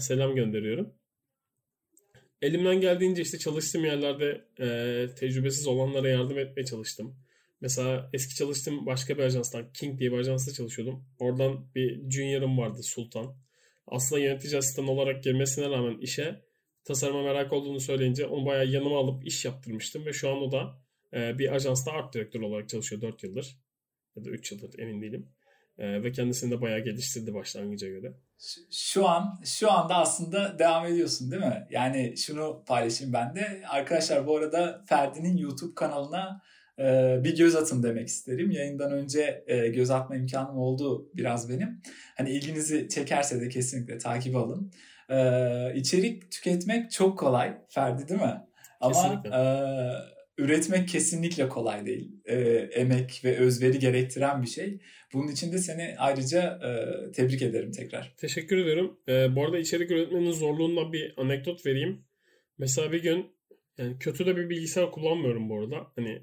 Selam gönderiyorum. Elimden geldiğince işte çalıştığım yerlerde tecrübesiz olanlara yardım etmeye çalıştım. Mesela eski çalıştığım başka bir ajanstan, King diye bir ajansla çalışıyordum. Oradan bir junior'ım vardı, Sultan. Aslında yönetici asistan olarak girmesine rağmen işe tasarıma merak olduğunu söyleyince onu bayağı yanıma alıp iş yaptırmıştım. Ve şu an o da bir ajansta art direktör olarak çalışıyor 4 yıldır. Ya da 3 yıldır, emin değilim. Ve kendisini de bayağı geliştirdi başlangıca göre. Şu anda aslında devam ediyorsun değil mi? Yani şunu paylaşayım ben de. Arkadaşlar bu arada Ferdi'nin YouTube kanalına bir göz atın demek isterim. Yayından önce göz atma imkanım oldu biraz benim. Hani ilginizi çekerse de kesinlikle takip alın. İçerik tüketmek çok kolay Ferdi değil mi? Kesinlikle. Ama üretmek kesinlikle kolay değil. Emek ve özveri gerektiren bir şey. Bunun için de seni ayrıca tebrik ederim tekrar. Teşekkür ediyorum. Bu arada içerik üretmenin zorluğundan bir anekdot vereyim. Mesela bir gün, yani kötü de bir bilgisayar kullanmıyorum bu arada. Hani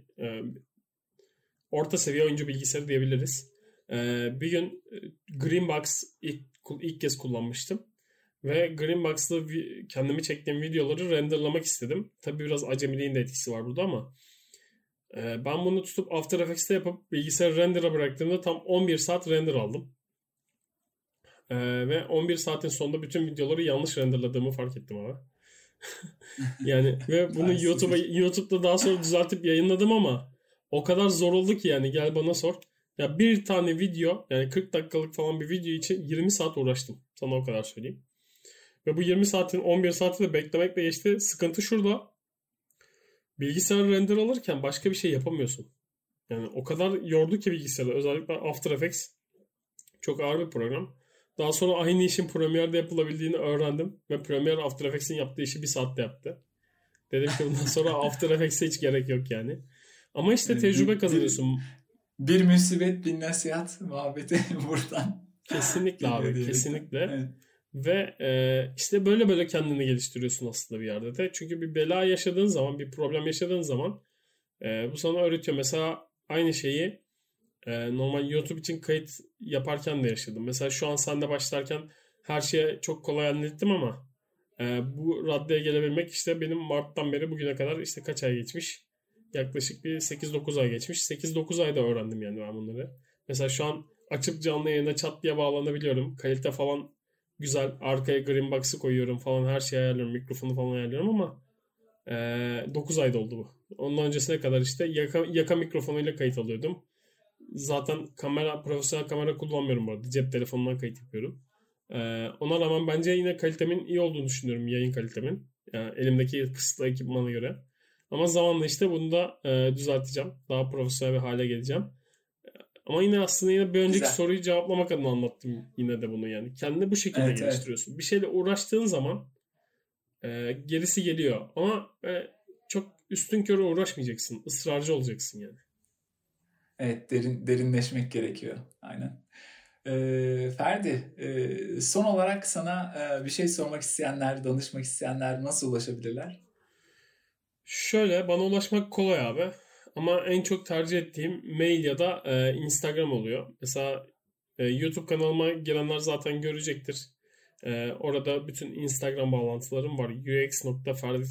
orta seviye oyuncu bilgisayarı diyebiliriz. Bir gün Greenbox ilk kez kullanmıştım. Ve Greenbox'la kendimi çektiğim videoları renderlamak istedim. Tabii biraz acemiliğin de etkisi var burada ama ben bunu tutup After Effects'te yapıp bilgisayarı render'a bıraktığımda tam 11 saat render aldım. Ve 11 saatin sonunda bütün videoları yanlış renderladığımı fark ettim ama. Yani ve bunu YouTube'da daha sonra düzeltip yayınladım ama o kadar zor oldu ki yani gel bana sor. Ya bir tane video, yani 40 dakikalık falan bir video için 20 saat uğraştım. Sana o kadar söyleyeyim. Ve bu 20 saatin 11 saati de beklemekle geçti. Sıkıntı şurada. Bilgisayar render alırken başka bir şey yapamıyorsun. Yani o kadar yordu ki bilgisayarı. Özellikle After Effects çok ağır bir program. Daha sonra aynı işin Premiere'de yapılabildiğini öğrendim. Ve Premiere After Effects'in yaptığı işi bir saatte yaptı. Dedim ki bundan sonra After Effects'e hiç gerek yok yani. Ama işte tecrübe kazanıyorsun. Bir müsibet, bir nasihat muhabbeti buradan. Kesinlikle abi, kesinlikle. Evet. Ve işte böyle böyle kendini geliştiriyorsun aslında bir yerde de. Çünkü bir bela yaşadığın zaman, bir problem yaşadığın zaman bu sana öğretiyor. Mesela aynı şeyi normal YouTube için kayıt yaparken de yaşadım. Mesela şu an sen de başlarken her şeye çok kolay hallettim ama bu raddeye gelebilmek işte benim Mart'tan beri bugüne kadar işte kaç ay geçmiş? Yaklaşık bir 8-9 ay geçmiş. 8-9 ayda öğrendim yani ben bunları. Mesela şu an açıp canlı yayına çat diye bağlanabiliyorum. Kalite falan güzel. Arkaya green box'ı koyuyorum falan. Her şeyi ayarlıyorum. Mikrofonu falan ayarlıyorum ama 9 ayda oldu bu. Ondan öncesine kadar işte yaka mikrofonuyla kayıt alıyordum. Zaten profesyonel kamera kullanmıyorum bu arada. Cep telefonundan kayıt yapıyorum. Ona rağmen bence yine kalitemin iyi olduğunu düşünüyorum. Yayın kalitemin. Yani elimdeki kısıtlı ekipmana göre. Ama zamanla işte bunu da düzelteceğim. Daha profesyonel bir hale geleceğim. Ama yine aslında yine bir önceki soruyu cevaplamak adına anlattım yine de bunu yani. Kendini bu şekilde geliştiriyorsun. Evet. Bir şeyle uğraştığın zaman gerisi geliyor. Ama çok üstünkörü uğraşmayacaksın. Israrcı olacaksın yani. Evet, derinleşmek gerekiyor. Aynen. Ferdi, son olarak sana bir şey sormak isteyenler, danışmak isteyenler nasıl ulaşabilirler? Şöyle, bana ulaşmak kolay abi. Ama en çok tercih ettiğim mail ya da Instagram oluyor. Mesela YouTube kanalıma gelenler zaten görecektir. Orada bütün Instagram bağlantılarım var. Ferdi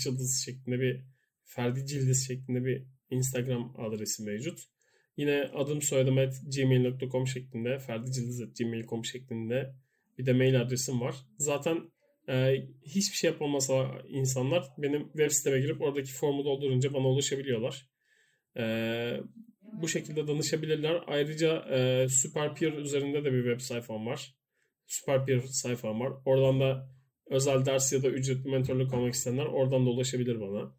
Çıldız şeklinde bir Instagram adresi mevcut. Yine adım soyadım @gmail.com şeklinde, ferdicyldız@gmail.com şeklinde bir de mail adresim var. Zaten hiçbir şey yapamasa insanlar benim web siteme girip oradaki formu doldurunca bana ulaşabiliyorlar. Bu şekilde danışabilirler. Ayrıca SuperPeer üzerinde de bir web sayfam var. SuperPeer sayfam var. Oradan da özel ders ya da ücretli mentorluk almak isteyenler oradan da ulaşabilir bana.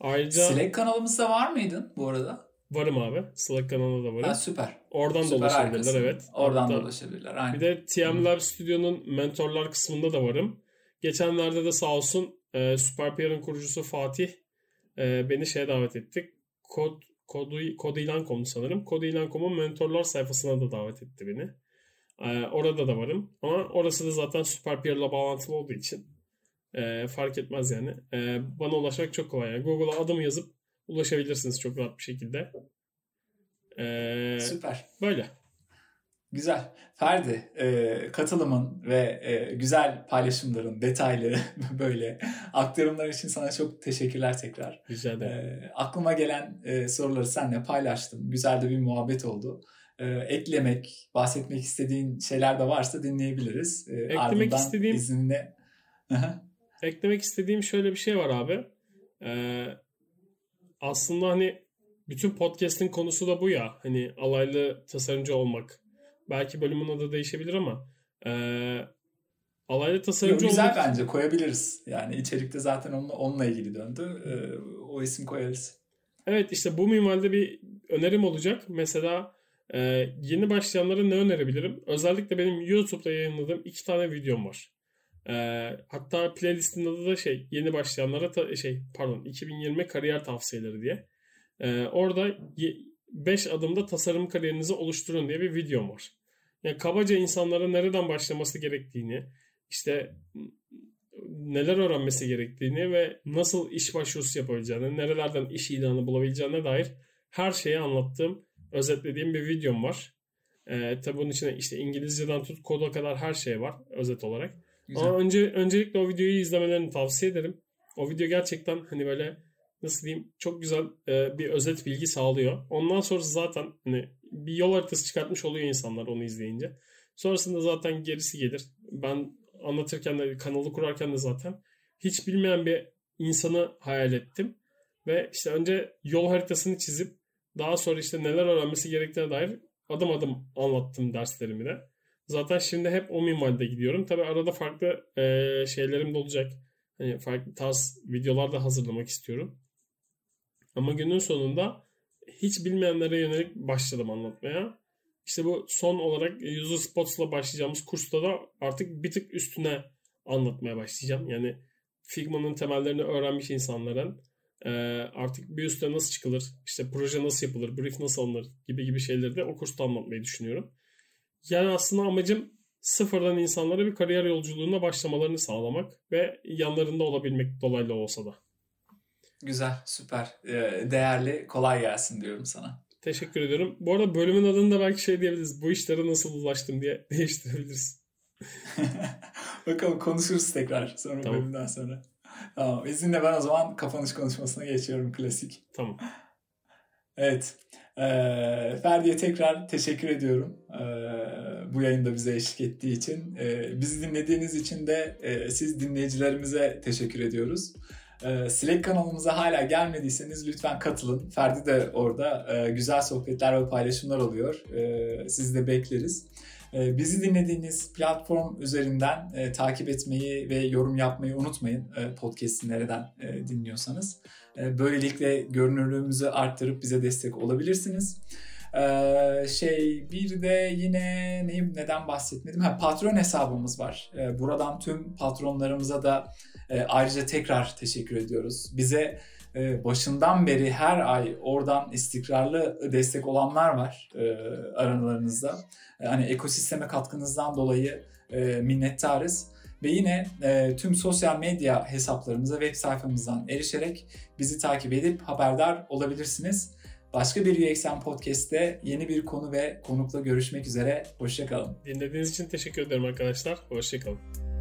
Ayrıca Slack kanalımızda var mıydın bu arada? Varım abi. Slack kanalına da varım. Ha, süper. Oradan da ulaşabilirler, evet. Oradan da ulaşabilirler. Aynen. Bir de TM Lab Studio'nun mentorlar kısmında da varım. Geçenlerde de sağ olsun SuperPeer'in kurucusu Fatih beni davet ettik. Kodilan.com sanırım. Kodilan.com'un mentorlar sayfasına da davet etti beni. Orada da varım. Ama orası da zaten SuperPeer'la bağlantılı olduğu için fark etmez yani. Bana ulaşmak çok kolay. Yani Google'a adımı yazıp ulaşabilirsiniz çok rahat bir şekilde. Süper. Böyle. Güzel. Ferdi, katılımın ve güzel paylaşımların detaylı böyle aktarımlar için sana çok teşekkürler tekrar. Rica ederim. Aklıma gelen soruları seninle paylaştım. Güzel de bir muhabbet oldu. Eklemek, bahsetmek istediğin şeyler de varsa dinleyebiliriz. Eklemek istediğim şöyle bir şey var abi. Aslında hani bütün podcast'in konusu da bu ya. Hani alaylı tasarımcı olmak. Belki bölümün adı değişebilir ama alaylı tasarımcı olmak... Güzel bence, koyabiliriz. Yani içerikte zaten onunla ilgili döndü. O isim koyarız. Evet, işte bu minvalde bir önerim olacak. Mesela yeni başlayanlara ne önerebilirim? Özellikle benim YouTube'da yayınladığım 2 tane videom var. Hatta playlistin adı da yeni başlayanlara 2020 kariyer tavsiyeleri diye. Orada 5 adımda tasarım kariyerinizi oluşturun diye bir videom var. Yani kabaca insanlara nereden başlaması gerektiğini, işte neler öğrenmesi gerektiğini ve nasıl iş başvurusu yapabileceğini, nerelerden iş ilanı bulabileceğine dair her şeyi anlattığım, özetlediğim bir videom var. Tabii bunun içinde işte İngilizceden tut koda kadar her şey var özet olarak. Güzel. Ama öncelikle o videoyu izlemelerini tavsiye ederim. O video gerçekten hani böyle çok güzel bir özet bilgi sağlıyor. Ondan sonra zaten hani bir yol haritası çıkartmış oluyor insanlar onu izleyince. Sonrasında zaten gerisi gelir. Ben anlatırken de, kanalı kurarken de zaten hiç bilmeyen bir insanı hayal ettim. Ve işte önce yol haritasını çizip daha sonra işte neler öğrenmesi gerektiğine dair adım adım anlattım derslerimi de. Zaten şimdi hep o minvalde gidiyorum. Tabii arada farklı şeylerim de olacak. Hani farklı tarz videolar da hazırlamak istiyorum. Ama günün sonunda hiç bilmeyenlere yönelik başladım anlatmaya. İşte bu son olarak User Spots'la başlayacağımız kursta da artık bir tık üstüne anlatmaya başlayacağım. Yani Figma'nın temellerini öğrenmiş insanların artık bir üste nasıl çıkılır, işte proje nasıl yapılır, brief nasıl alınır gibi şeyleri de o kursta anlatmayı düşünüyorum. Yani aslında amacım sıfırdan insanlara bir kariyer yolculuğuna başlamalarını sağlamak ve yanlarında olabilmek dolaylı olsa da. Güzel, süper, değerli, kolay gelsin diyorum sana. Teşekkür ediyorum. Bu arada bölümün adını da belki şey diyebiliriz, bu işlere nasıl ulaştım diye değiştirebiliriz. Bakalım, konuşuruz tekrar sonra, tamam. Bölümden sonra. Tamam, izninle ben o zaman kapanış konuşmasına geçiyorum, klasik. Tamam. Evet, Ferdi'ye tekrar teşekkür ediyorum bu yayında bize eşlik ettiği için. Bizi dinlediğiniz için de siz dinleyicilerimize teşekkür ediyoruz. Slack kanalımıza hala gelmediyseniz lütfen katılın. Ferdi de orada. Güzel sohbetler ve paylaşımlar oluyor. Sizi de bekleriz. Bizi dinlediğiniz platform üzerinden takip etmeyi ve yorum yapmayı unutmayın. Podcast'i nereden dinliyorsanız. Böylelikle görünürlüğümüzü arttırıp bize destek olabilirsiniz. Bir de yine neden bahsetmedim? Patreon hesabımız var. Buradan tüm patronlarımıza da ayrıca tekrar teşekkür ediyoruz. Bize başından beri her ay oradan istikrarlı destek olanlar var aralarınızda. Hani ekosisteme katkınızdan dolayı minnettarız. Ve yine tüm sosyal medya hesaplarımıza web sayfamızdan erişerek bizi takip edip haberdar olabilirsiniz. Başka bir UXM Podcast'te yeni bir konu ve konukla görüşmek üzere. Hoşça kalın. Dinlediğiniz için teşekkür ederim arkadaşlar. Hoşça kalın.